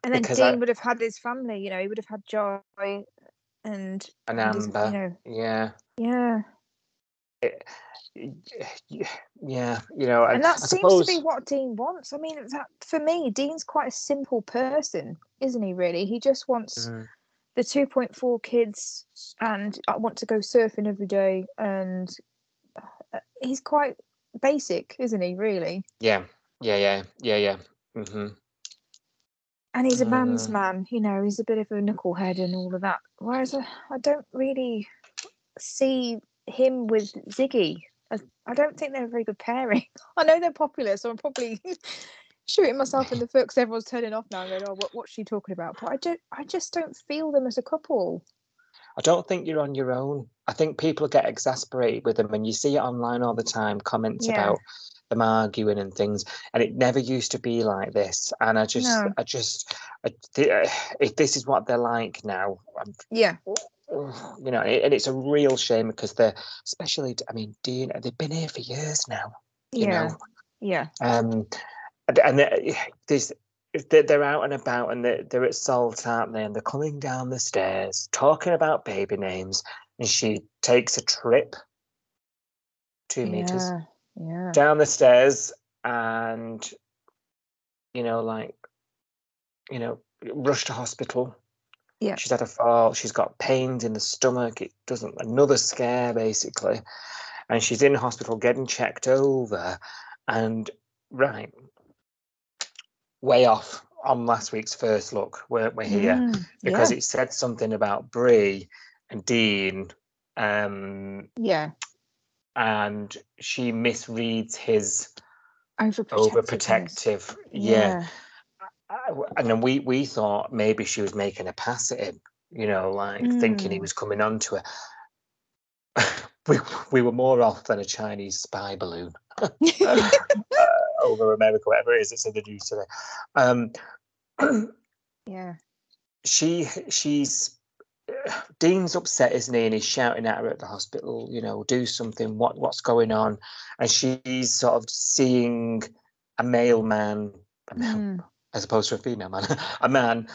and then Dean I, would have had his family, you know. He would have had Joy and and, and Amber, his, you know. Yeah. Yeah. It, yeah, you know, and that I, I seems suppose... to be what Dean wants. I mean, that for me, Dean's quite a simple person, isn't he? Really, he just wants mm. the two point four kids, and I want to go surfing every day. And he's quite basic, isn't he? Really? Yeah, yeah, yeah, yeah, yeah. Mm-hmm. And he's a man's uh... man, you know. He's a bit of a knucklehead and all of that. Whereas I, I don't really see him with Ziggy I, I don't think they're a very good pairing. I know they're popular, so I'm probably shooting myself in the foot because everyone's turning off now and going, oh, what, what's she talking about? But I don't, I just don't feel them as a couple. I don't think you're on your own. I think people get exasperated with them, and you see it online all the time, comments yeah. about them arguing and things, and it never used to be like this. And I just, no. I just, I, if this is what they're like now, I'm, yeah, you know, and it's a real shame because they're, especially, I mean, Dean, they've been here for years now. You yeah, know? yeah. Um, and, and there's. They're out and about, and they're at Salt, aren't they? And they're coming down the stairs, talking about baby names, and she takes a trip, two yeah, meters, yeah. down the stairs, and, you know, like, you know, rushed to hospital. Yeah, she's had a fall. She's got pains in the stomach. It doesn't, another scare, basically. And she's in hospital getting checked over, and, right, way off on last week's first look, weren't we here? Mm, because yeah. it said something about Bree and Dean. Um, yeah. And she misreads his overprotective. overprotective. Yeah. yeah. And then we, we thought maybe she was making a pass at him, you know, like mm. thinking he was coming on to her. we, we were more off than a Chinese spy balloon. Over America, whatever it is that's in the news today. Um, yeah. She, she's, Dean's upset, isn't he? And he's shouting at her at the hospital, you know, do something, what, what's going on? And she's sort of seeing a male man, mm. as opposed to a female man, a man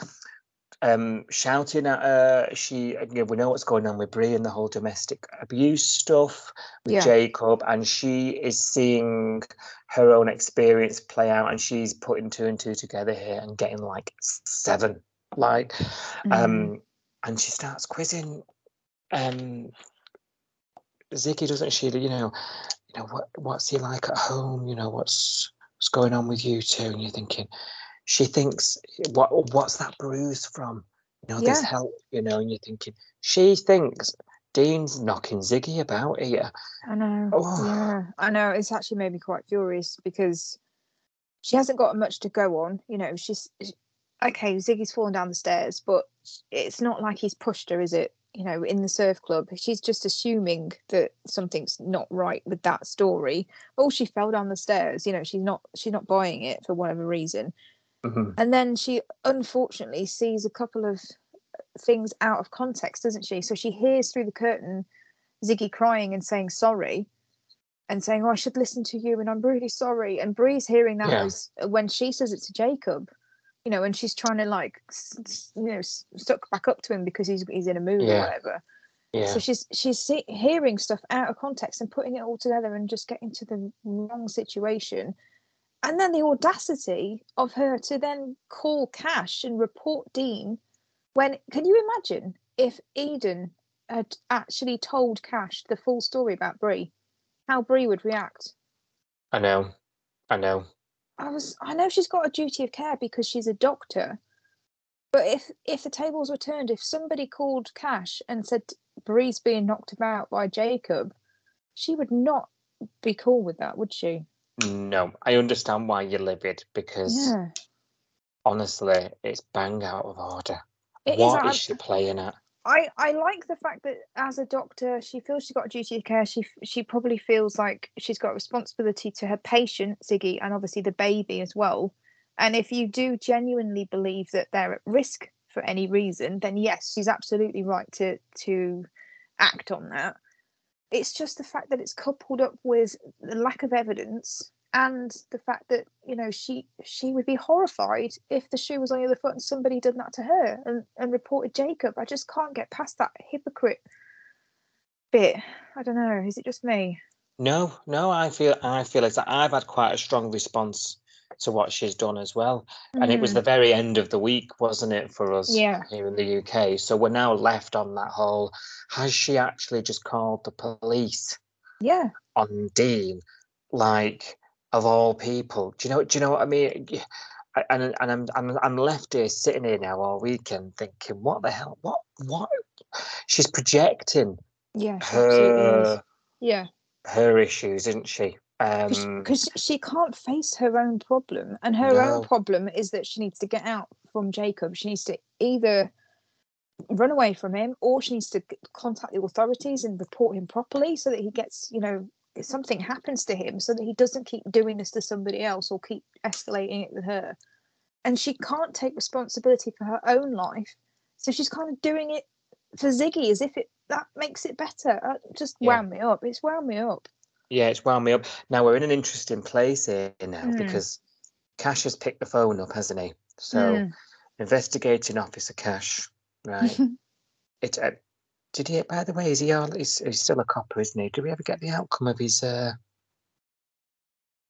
um, shouting at her. She, you know, we know what's going on with Bree and the whole domestic abuse stuff with yeah. Jacob, and she is seeing her own experience play out, and she's putting two and two together here and getting like seven, like, mm-hmm. um, and she starts quizzing um, Ziggy, doesn't she? You know, you know what, what's he like at home? You know, what's what's going on with you two? And you're thinking. She thinks, what, what's that bruise from? You know, yeah. there's help, you know, and you're thinking, she thinks Dean's knocking Ziggy about here. I know, oh. yeah. I know, it's actually made me quite furious because she hasn't got much to go on. You know, she's, she, okay, Ziggy's fallen down the stairs, but it's not like he's pushed her, is it? You know, in the surf club, she's just assuming that something's not right with that story. Oh, she fell down the stairs. You know, she's not, she's not buying it for whatever reason. And then she unfortunately sees a couple of things out of context, doesn't she? So she hears through the curtain Ziggy crying and saying sorry and saying, oh, I should listen to you and I'm really sorry. And Bree's hearing that yeah. as when she says it to Jacob, you know, and she's trying to like, you know, suck back up to him because he's he's in a mood yeah. or whatever. Yeah. So she's she's see- hearing stuff out of context and putting it all together and just getting to the wrong situation. And then the audacity of her to then call Cash and report Dean when, can you imagine if Eden had actually told Cash the full story about Bree, how Bree would react? I know, I know. I was, I know she's got a duty of care because she's a doctor, but if, if the tables were turned, if somebody called Cash and said Bree's being knocked about by Jacob, she would not be cool with that, would she? No, I understand why you're livid because yeah. honestly, it's bang out of order. It what is, is she playing at? I, I like the fact that as a doctor, she feels she's got a duty of care. She she probably feels like she's got a responsibility to her patient, Ziggy, and obviously the baby as well. And if you do genuinely believe that they're at risk for any reason, then yes, she's absolutely right to to act on that. It's just the fact that it's coupled up with the lack of evidence and the fact that, you know, she she would be horrified if the shoe was on the other foot and somebody did that to her and, and reported Jacob. I just can't get past that hypocrite bit. I don't know. Is it just me? No, no, I feel I feel it's like I've had quite a strong response to what she's done as well. And mm. it was the very end of the week, wasn't it, for us yeah. here in the U K? So we're now left on that whole, has she actually just called the police yeah. on Dean? Like, of all people. Do you know, do you know what I mean? And and I'm I'm I'm left here sitting here now all weekend thinking, what the hell? What what she's projecting yeah, her yeah. her issues, isn't she? Because um, she can't face her own problem, and her no. own problem is that she needs to get out from Jacob. She needs to either run away from him, or she needs to contact the authorities and report him properly so that he gets, you know, something happens to him, so that he doesn't keep doing this to somebody else or keep escalating it with her. And she can't take responsibility for her own life, so she's kind of doing it for Ziggy as if it that makes it better. It just yeah. wound me up. It's wound me up. Yeah, it's wound me up. Now we're in an interesting place here now mm. because Cash has picked the phone up, hasn't he? So, mm. investigating officer Cash, right? it. Uh, did he? By the way, is he? All, he's, he's still a copper, isn't he? Do we ever get the outcome of his? Uh...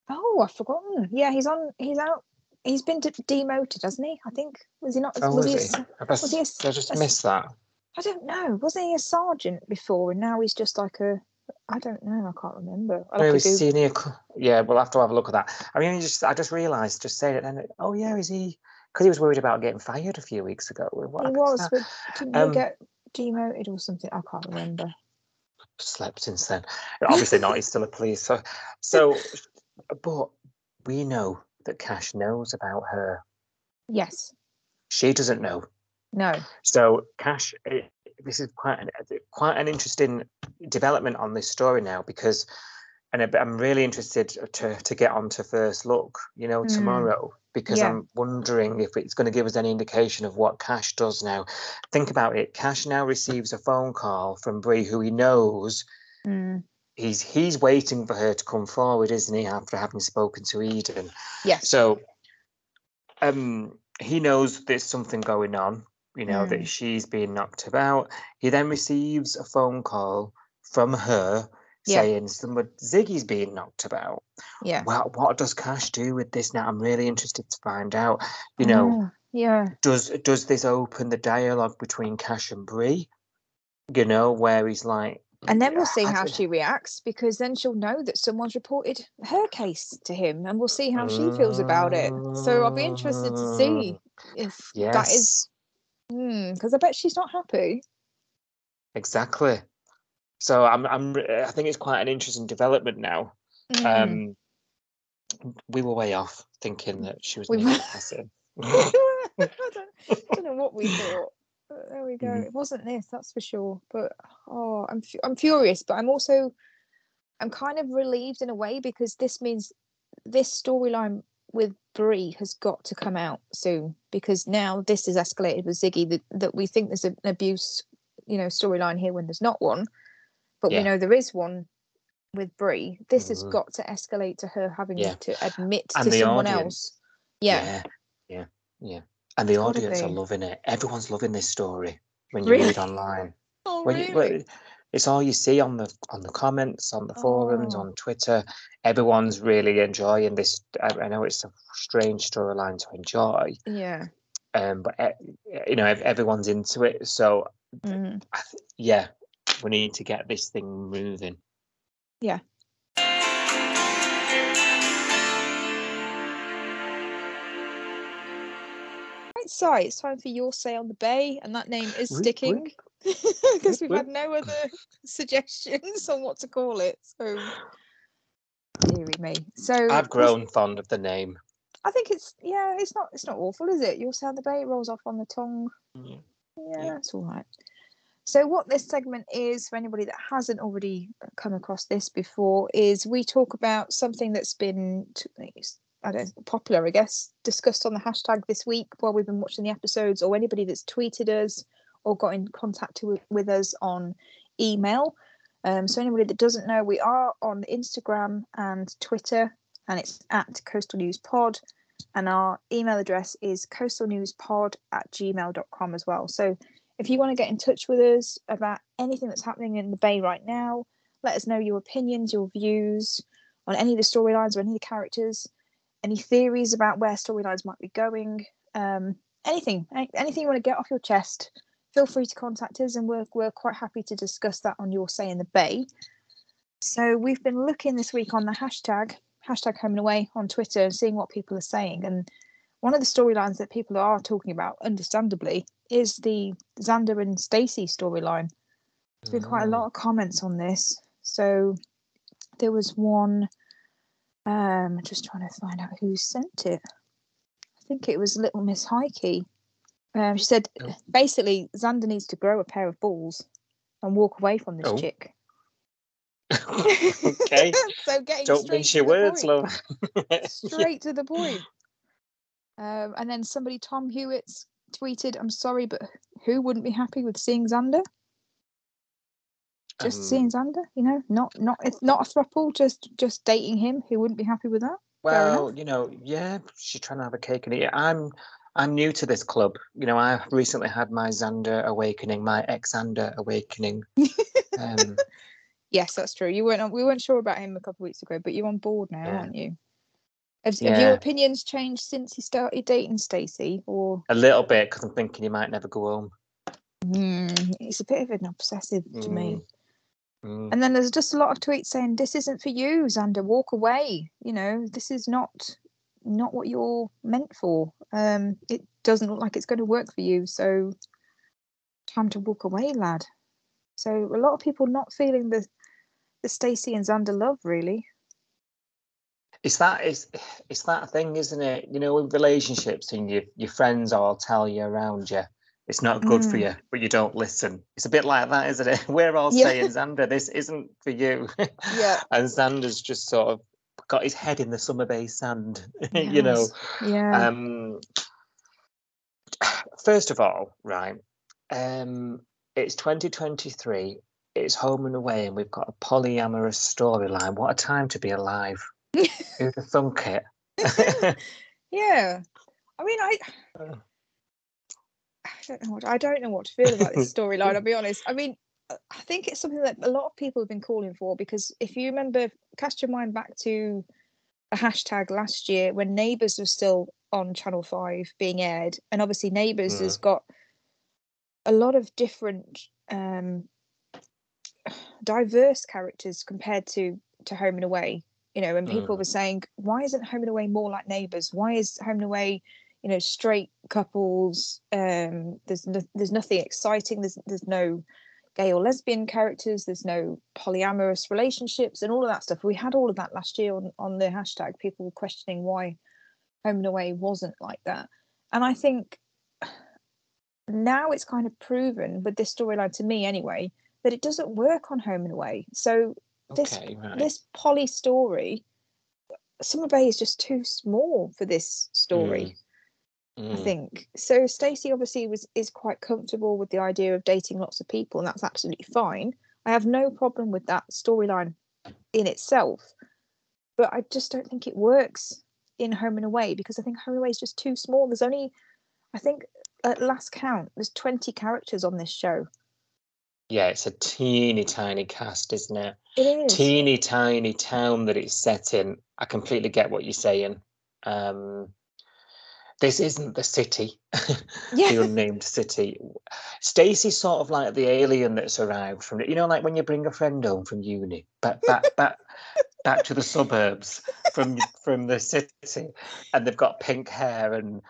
Oh, I've forgotten. Yeah, he's on. He's out. He's been de- demoted, hasn't he? I think was he not? Oh, was, was he? he? A, I, was he a, I just a, missed that. I don't know. Wasn't he a sergeant before, and now he's just like a? I don't know. I can't remember. I'll have to Google. Senior, yeah, we'll have to have a look at that. I mean, just I just realised, just saying it. Then, oh yeah, is he? Because he was worried about getting fired a few weeks ago. What he was, but didn't um, he get demoted or something? I can't remember. Slept since then. Obviously not. He's still a police. So, so, but we know that Cash knows about her. Yes. She doesn't know. No. So Cash. It, This is quite an quite an interesting development on this story now, because, and I'm really interested to to get on to First Look, you know, mm. tomorrow, because yeah. I'm wondering if it's going to give us any indication of what Cash does now. Think about it. Cash now receives a phone call from Bree, who he knows mm. he's he's waiting for her to come forward, isn't he? After having spoken to Eden, yeah. So, um, he knows there's something going on. You know, mm. that she's being knocked about. He then receives a phone call from her yeah. saying somebody, Ziggy's being knocked about. Yeah. Well, what does Cash do with this now? I'm really interested to find out. You know, mm. yeah. Does does this open the dialogue between Cash and Bree? You know, where he's like, and then we'll see how she reacts, because then she'll know that someone's reported her case to him, and we'll see how she feels about it. So I'll be interested to see if yes. that is. Because mm, I bet she's not happy. Exactly. So I'm. I'm. I think it's quite an interesting development now. Mm. Um, we were way off thinking that she was. We were. I, don't, I don't know what we thought. But there we go. Mm. It wasn't this, that's for sure. But oh, I'm. Fu- I'm furious, but I'm also. I'm kind of relieved in a way, because this means this storyline with Bree has got to come out soon, because now this is escalated with Ziggy, that, that we think there's an abuse, you know, storyline here when there's not one, but yeah. we know there is one with Bree. This mm. has got to escalate to her having yeah. to admit and to someone audience. else. Yeah. yeah, yeah, yeah. And the it's audience are loving it. Everyone's loving this story when you really? read online. Oh, when really? You, well, it's all you see on the on the comments, on the forums, oh. on Twitter. Everyone's really enjoying this. I, I know it's a strange storyline to enjoy. Yeah. Um, but you know, everyone's into it. So, mm. I th- yeah, we need to get this thing moving. Yeah. Right, so it's time for Your Say on the Bay, and that name is sticking. Rick, Rick. Because we've had no other suggestions on what to call it, so dearie me. So I've grown fond of the name. I think it's yeah, it's not it's not awful, is it? Your Say on the Bay rolls off on the tongue. Yeah, yeah, that's all right. So what this segment is, for anybody that hasn't already come across this before, is we talk about something that's been I don't know, popular, I guess, discussed on the hashtag this week while we've been watching the episodes, or anybody that's tweeted us or got in contact to, with us on email. Um, so anybody that doesn't know, we are on Instagram and Twitter, and it's at Coastal News Pod, and our email address is coastal news pod at gmail dot com as well. So if you want to get in touch with us about anything that's happening in the Bay right now, let us know your opinions, your views on any of the storylines or any of the characters, any theories about where storylines might be going, um, anything, anything you want to get off your chest. Feel free to contact us, and we're, we're quite happy to discuss that on Your Say in the Bay. So we've been looking this week on the hashtag, hashtag Home and Away on Twitter, and seeing what people are saying. And one of the storylines that people are talking about, understandably, is the Xander and Stacey storyline. There's been quite a lot of comments on this. So there was one, um, just trying to find out who sent it. I think it was Little Miss Heike. Um, she said, oh. basically, Xander needs to grow a pair of balls and walk away from this oh. chick. Okay. So getting Don't mince your words, love. Straight to the point. Um, and then somebody, Tom Hewitt's, tweeted, I'm sorry, but who wouldn't be happy with seeing Xander? Just um, seeing Xander, you know, not not it's not a throuple, just just dating him. Who wouldn't be happy with that? Well, you know, yeah, she's trying to have a cake and eat it. I'm I'm new to this club. You know, I've recently had my Xander awakening, my ex-Xander awakening. um, yes, that's true. You weren't we weren't sure about him a couple of weeks ago, but you're on board now, yeah. aren't you? Have, yeah. have your opinions changed since you started dating Stacey? Or a little bit, because I'm thinking you might never go home. Mm, it's a bit of an obsessive mm. to me. Mm. And then there's just a lot of tweets saying, this isn't for you, Xander, walk away. You know, this is not not what you're meant for. Um, it doesn't look like it's going to work for you, so time to walk away, lad. So a lot of people not feeling the, the Stacey and Xander love, really. It's that, it's, it's that thing, isn't it? You know, with relationships and your, your friends all tell you around you, it's not good mm. for you, but you don't listen. It's a bit like that, isn't it? We're all yeah. saying, Xander, this isn't for you. Yeah. And Xander's just sort of got his head in the Summer Bay sand, yes. you know. Yeah. Um, first of all, right, um, it's twenty twenty-three, it's Home and Away, and we've got a polyamorous storyline. What a time to be alive. Who'd have thunk it? Yeah. I mean, I... Uh. I don't know what I don't know what to feel about this storyline. I'll be honest. I mean, I think it's something that a lot of people have been calling for, because if you remember, cast your mind back to a hashtag last year when Neighbours was still on Channel Five being aired, and obviously Neighbours mm. has got a lot of different, um, diverse characters compared to to Home and Away. You know, and people mm. were saying, why isn't Home and Away more like Neighbours? Why is Home and Away, you know, straight couples, um, there's no, there's nothing exciting, there's there's no gay or lesbian characters, there's no polyamorous relationships and all of that stuff. We had all of that last year on, on the hashtag, people questioning why Home and Away wasn't like that. And I think now it's kind of proven with this storyline, to me anyway, that it doesn't work on Home and Away. So this, okay, right. this poly story, Summer Bay is just too small for this story. Mm. I think so. Stacey obviously was is quite comfortable with the idea of dating lots of people, and that's absolutely fine. I have no problem with that storyline in itself, but I just don't think it works in Home and Away, because I think Home and Away is just too small. There's only, I think, at last count, there's twenty characters on this show. Yeah, it's a teeny tiny cast, isn't it? It is. Teeny tiny town that it's set in. I completely get what you're saying. Um, This isn't the city, yeah. the unnamed city. Stacey's sort of like the alien that's arrived from it. You know, like when you bring a friend home from uni, back, back, back, back to the suburbs from from the city, and they've got pink hair and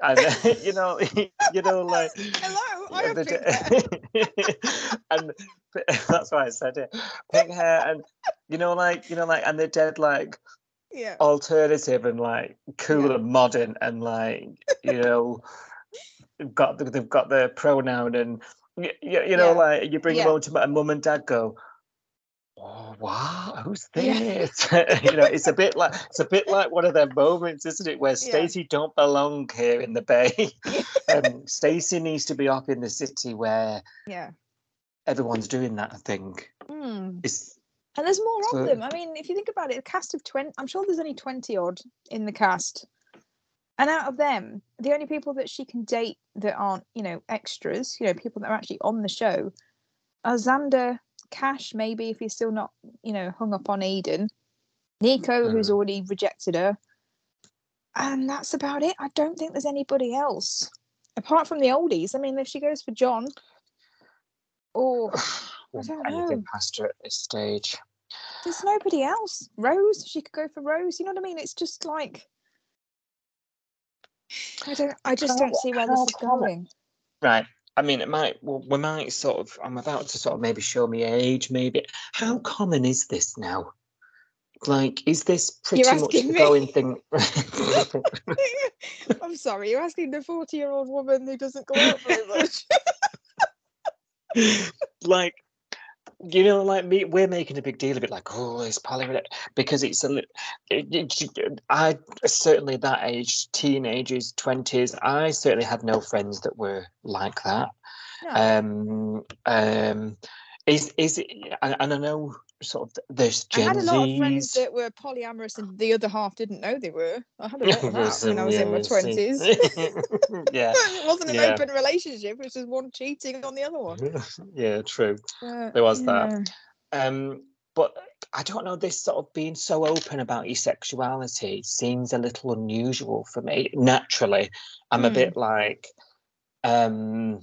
and you know, you know, like hello, I have pink hair. And that's why I said it, pink hair, and you know, like you know, like, and they're dead, like. Yeah. Alternative and like cool yeah. and modern and like, you know, they've got the, they've got their pronoun and you, you know yeah. like you bring yeah. them home to, and mum and dad go, oh wow, who's this? Yeah. You know, it's a bit like it's a bit like one of them moments, isn't it, where Stacey yeah. don't belong here in the Bay. um, Stacey needs to be up in the city where yeah everyone's doing that. I think mm. it's. And there's more so, of them. I mean, if you think about it, a cast of twenty, I'm sure there's only twenty odd in the cast. And out of them, the only people that she can date that aren't, you know, extras, you know, people that are actually on the show, are Xander, Cash, maybe, if you're still not, you know, hung up on Eden, Nico, who's already rejected her. And that's about it. I don't think there's anybody else. Apart from the oldies. I mean, if she goes for John, or... anything past her at this stage. There's nobody else. Rose, she could go for Rose. You know what I mean? It's just like I don't. I just don't see where this is going. Right. I mean, it might. Well, we might sort of. I'm about to sort of maybe show me age. Maybe. How common is this now? Like, is this pretty much the me? going thing? I'm sorry, you're asking the forty-year-old woman who doesn't go out very much. Like, you know, like me, we're making a big deal of it, like, oh, it's polyolect, because it's a. It, it, I certainly that age, teenagers, twenties. I certainly had no friends that were like that. Yeah. Um, um, is is it? And, and I know. Sort of this Gen I had a lot Z's. Of friends that were polyamorous and the other half didn't know they were. I had a lot of that when I was yeah, in my twenties. Yeah. It wasn't an yeah. open relationship, it was just one cheating on the other one. Yeah, true. Uh, there was yeah. that. Um, but I don't know, this sort of being so open about your sexuality seems a little unusual for me. Naturally, I'm mm. a bit like... um.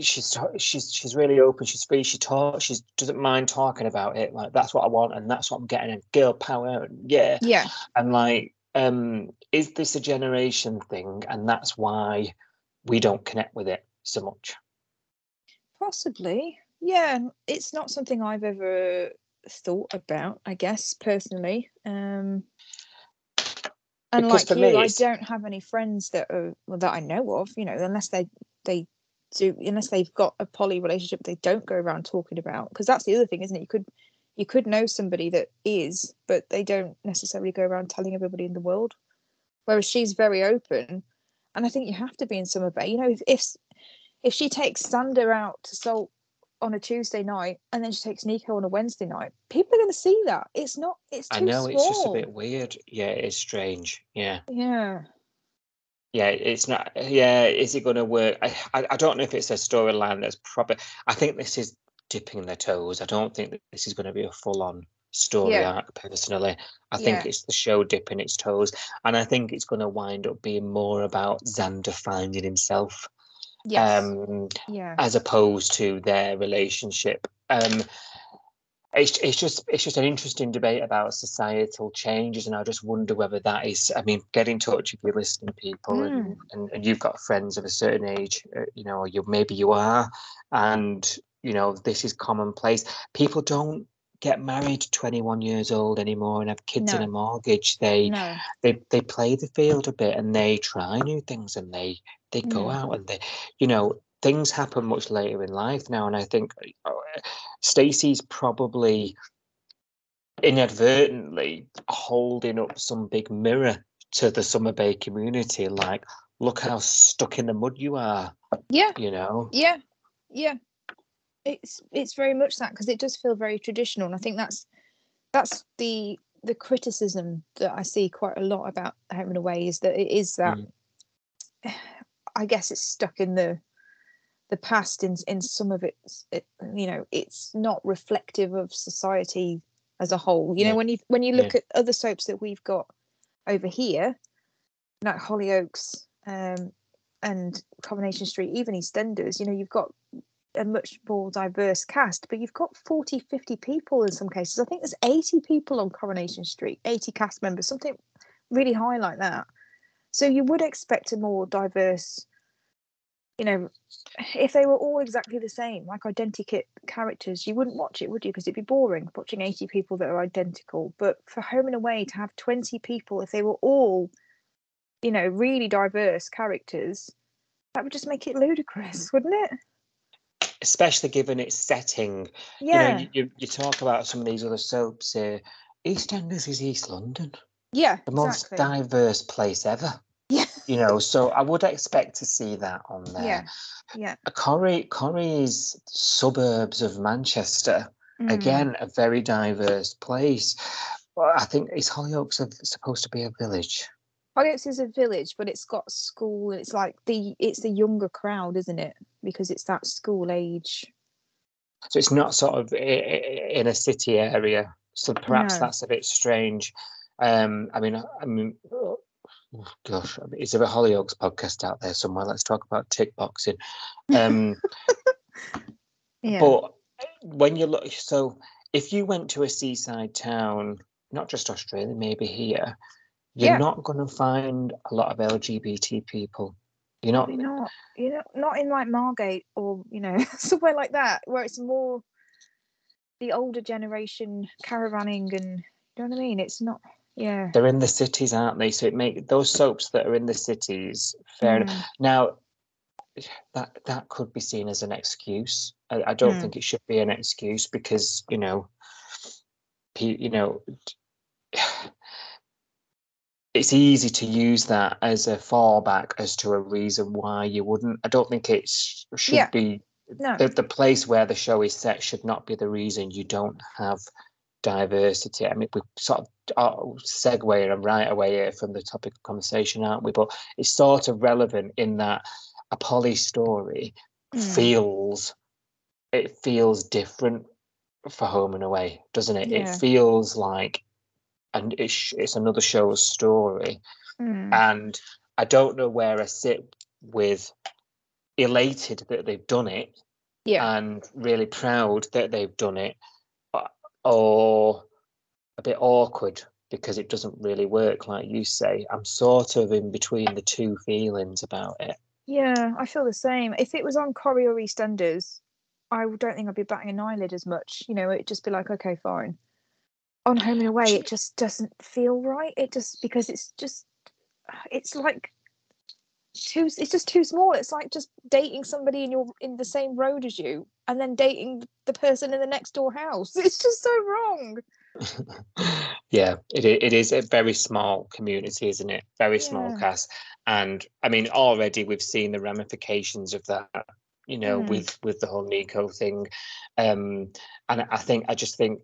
She's she's she's really open. She's free. She talks. She doesn't mind talking about it. Like, that's what I want, and that's what I'm getting. And girl power. And yeah, yeah. And like, um, is this a generation thing? And that's why we don't connect with it so much. Possibly, yeah. It's not something I've ever thought about, I guess, personally. Um, and because like for you, me, I don't have any friends that are well, that I know of. You know, unless they they. Do, unless they've got a poly relationship, they don't go around talking about, because that's the other thing, isn't it? You could you could know somebody that is, but they don't necessarily go around telling everybody in the world. Whereas she's very open, and I think you have to be in Summer Bay. You know, if if, if she takes Xander out to Salt on a Tuesday night, and then she takes Nico on a Wednesday night, people are going to see that. It's not. It's too I know small. It's just a bit weird. Yeah, it's strange. Yeah. Yeah. Yeah, it's not. Yeah, is it going to work? I, I I don't know if it's a storyline that's proper. I think this is dipping their toes. I don't think that this is going to be a full-on story yeah. arc. Personally, I yeah. think it's the show dipping its toes, and I think it's going to wind up being more about Xander finding himself, yes. um, yeah, as opposed to their relationship. Um, It's it's just it's just an interesting debate about societal changes, and I just wonder whether that is. I mean, get in touch if you're listening, people, mm. and, and and you've got friends of a certain age, you know, or you maybe you are, and you know this is commonplace. People don't get married twenty-one years old anymore and have kids no. and a mortgage. They no. they they play the field a bit, and they try new things, and they they go mm. out, and they, you know. Things happen much later in life now, and I think Stacey's probably inadvertently holding up some big mirror to the Summer Bay community. Like, look how stuck in the mud you are. Yeah, you know. Yeah, yeah. It's it's very much that, because it does feel very traditional, and I think that's that's the the criticism that I see quite a lot about Home and Away, is that it is that. Mm. I guess it's stuck in the. The past in in some of its, it, you know, it's not reflective of society as a whole. You yeah. know, when you when you look yeah. at other soaps that we've got over here, like Hollyoaks um, and Coronation Street, even EastEnders, you know, you've got a much more diverse cast, but you've got forty, fifty people in some cases. I think there's eighty people on Coronation Street, eighty cast members, something really high like that. So you would expect a more diverse. You know, if they were all exactly the same, like identical characters, you wouldn't watch it, would you? Because it'd be boring watching eighty people that are identical. But for Home and Away to have twenty people, if they were all, you know, really diverse characters, that would just make it ludicrous, wouldn't it? Especially given its setting. Yeah. You know, you, you talk about some of these other soaps here. EastEnders is East London. Yeah, the most exactly. diverse place ever. Yeah. You know, so I would expect to see that on there. Yeah, yeah. Corrie, Corrie's suburbs of Manchester, mm. again, a very diverse place. Well, I think is Hollyoaks supposed to be a village? Hollyoaks is a village, but it's got school, and it's like the it's the younger crowd, isn't it? Because it's that school age. So it's not sort of in a city area. So perhaps no. that's a bit strange. Um, I mean, I mean. Oh, gosh, I mean, is there a Hollyoaks podcast out there somewhere? Let's talk about tick boxing. Um, yeah. But when you look, so if you went to a seaside town, not just Australia, maybe here, you're yeah. not going to find a lot of L G B T people. You're not, you're not, you're not, not in like Margate or, you know, somewhere like that, where it's more, the older generation caravanning, and you know what I mean? It's not, yeah. They're in the cities, aren't they? So it make those soaps that are in the cities, fair mm. enough. Now, that that could be seen as an excuse. I, I don't mm. think it should be an excuse, because, you know, you know, it's easy to use that as a fallback as to a reason why you wouldn't. I don't think it should yeah. be. No. The, the place where the show is set should not be the reason you don't have diversity. I mean, we sort of are segueing right away here from the topic of conversation, aren't we? But it's sort of relevant in that a poly story mm. feels, it feels different for Home and Away, doesn't it? Yeah. It feels like, and it's, it's another show's story. Mm. And I don't know where I sit with elated that they've done it, yeah, and really proud that they've done it, or a bit awkward because it doesn't really work, like you say. I'm sort of in between the two feelings about it. Yeah, I feel the same. If it was on Corrie or EastEnders, I don't think I'd be batting an eyelid as much. You know, it'd just be like, okay, fine. On Home and Away, it just doesn't feel right. It just, because it's just, it's like too, it's just too small. It's like just dating somebody and you're in the same road as you, and then dating the person in the next door house. It's just so wrong. Yeah, it it is a very small community, isn't it? Very yeah. small cast. And I mean, already we've seen the ramifications of that, you know, mm. with with the whole Nico thing. Um, and I think, I just think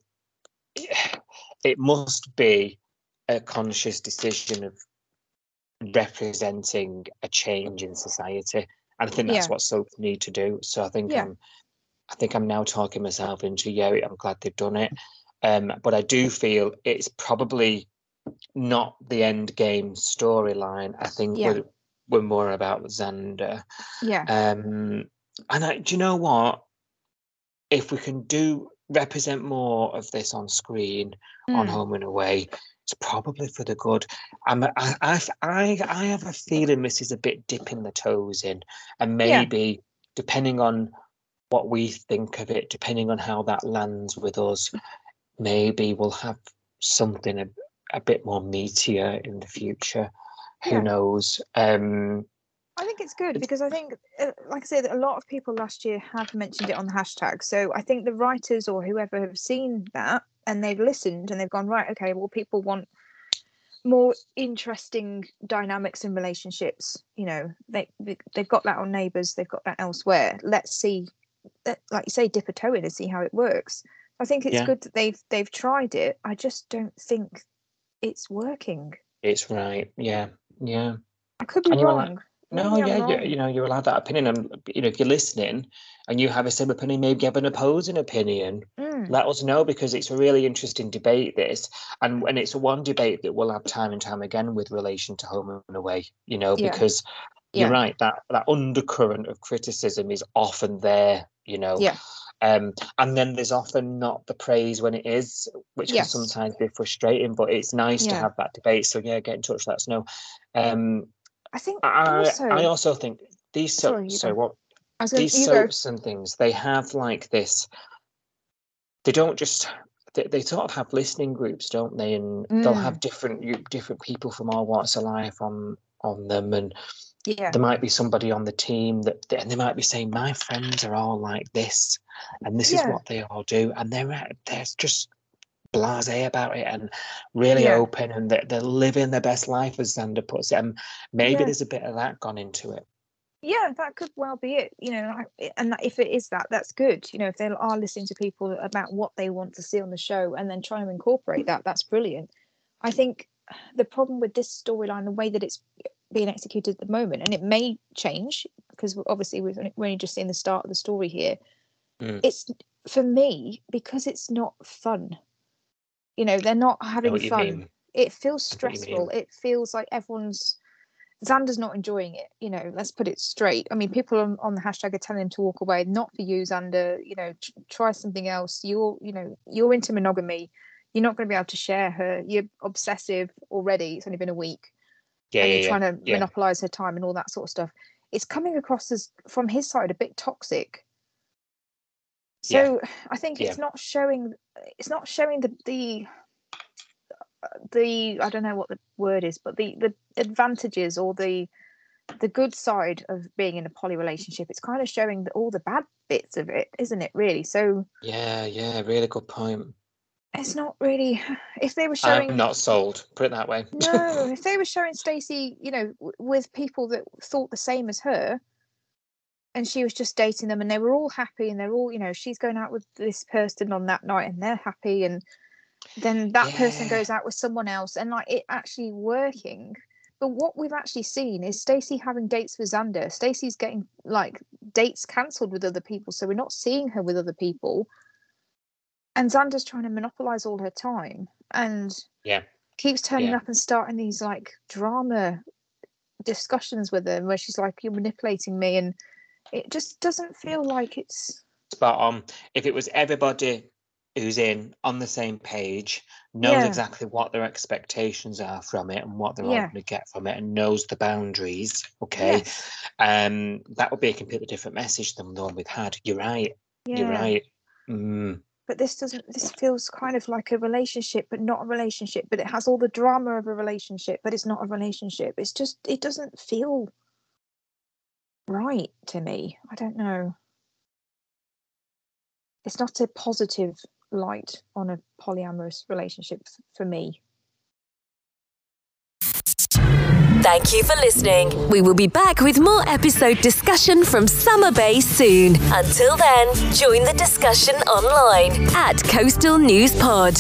it must be a conscious decision of representing a change in society, and I think that's yeah. what soaps need to do. So I think yeah. I'm, I think I'm now talking myself into yeah. I'm glad they've done it, um, but I do feel it's probably not the end game storyline. I think yeah. we're, we're more about Xander. Yeah. Um, and I, do you know what? If we can do represent more of this on screen, mm. on Home and Away, it's probably for the good. I'm, I, I, I, I have a feeling this is a bit dipping the toes in, and maybe yeah. depending on what we think of it, depending on how that lands with us, maybe we'll have something a, a bit more meatier in the future. Who yeah. knows? Um, I think it's good because I think, uh, like I say, that a lot of people last year have mentioned it on the hashtag. So I think the writers or whoever have seen that, and they've listened and they've gone, right, okay, well, people want more interesting dynamics and relationships. You know, they, they, they've got that on Neighbours, they've got that elsewhere. Let's see, like you say, dip a toe in and see how it works. I think it's yeah. good that they've they've tried it. I just don't think it's working. It's right, yeah, yeah. I could be wrong. No, yeah, yeah you, you know, you're allowed that opinion. And, you know, if you're listening and you have a similar opinion, maybe you have an opposing opinion, mm. let us know, because it's a really interesting debate, this. And, and it's one debate that we'll have time and time again with relation to Home and Away, you know, yeah. because you're yeah. right, that, that undercurrent of criticism is often there, you know. Yeah. Um, and then there's often not the praise when it is, which yes. can sometimes be frustrating, but it's nice yeah. to have that debate. So, yeah, get in touch, let us know. Um, I think I also, I also think these soaps, sorry, so what gonna, these soaps go. and things, they have like this, they don't just they, they sort of have listening groups, don't they? And mm. they'll have different different people from all walks of life on on them, and yeah. there might be somebody on the team that, and they might be saying, my friends are all like this, and this yeah. is what they all do, and they're they're just blasé about it and really yeah. open, and they're, they're living their best life, as Xander puts it. And maybe yeah. there's a bit of that gone into it. Yeah, that could well be it, you know. And that, if it is that, that's good. You know, if they are listening to people about what they want to see on the show and then try and incorporate that, that's brilliant. I think the problem with this storyline, the way that it's being executed at the moment, and it may change because obviously we've only just seen the start of the story here. Mm. It's, for me, because it's not fun. You know, they're not having fun. It feels stressful. It feels like everyone's... Xander's not enjoying it, you know, let's put it straight. I mean, people on, on the hashtag are telling him to walk away. Not for you, Xander. You know, t- try something else. You're, you know, you're into monogamy. You're not going to be able to share her. You're obsessive already. It's only been a week. Yeah, and yeah, you're trying yeah. to yeah. monopolise her time and all that sort of stuff. It's coming across as, from his side, a bit toxic. So yeah. I think it's yeah. not showing. It's not showing the the the I don't know what the word is, but the the advantages or the the good side of being in a poly relationship. It's kind of showing the, all the bad bits of it, isn't it? Really. So yeah, yeah, really good point. It's not really. If they were showing, I'm not sold. Put it that way. No, if they were showing Stacey, you know, w- with people that thought the same as her, and she was just dating them, and they were all happy, and they're all, you know, she's going out with this person on that night, and they're happy, and then that yeah. person goes out with someone else, and like it actually working. But what we've actually seen is Stacey having dates with Xander. Stacey's getting like dates cancelled with other people, so we're not seeing her with other people. And Xander's trying to monopolise all her time and yeah. keeps turning yeah. up and starting these like drama discussions with her where she's like, you're manipulating me. And it just doesn't feel like it's... Spot on. If it was everybody who's in on the same page, knows yeah. exactly what their expectations are from it and what they're yeah. going to get from it and knows the boundaries, okay, yes. um, that would be a completely different message than the one we've had. You're right. Yeah. You're right. Mm. But this doesn't, this feels kind of like a relationship, but not a relationship, but it has all the drama of a relationship, but it's not a relationship. It's just, it doesn't feel right to me. I don't know. It's not a positive light on a polyamorous relationship for me. Thank you for listening. We will be back with more episode discussion from Summer Bay soon. Until then, join the discussion online at Coastal News Pod.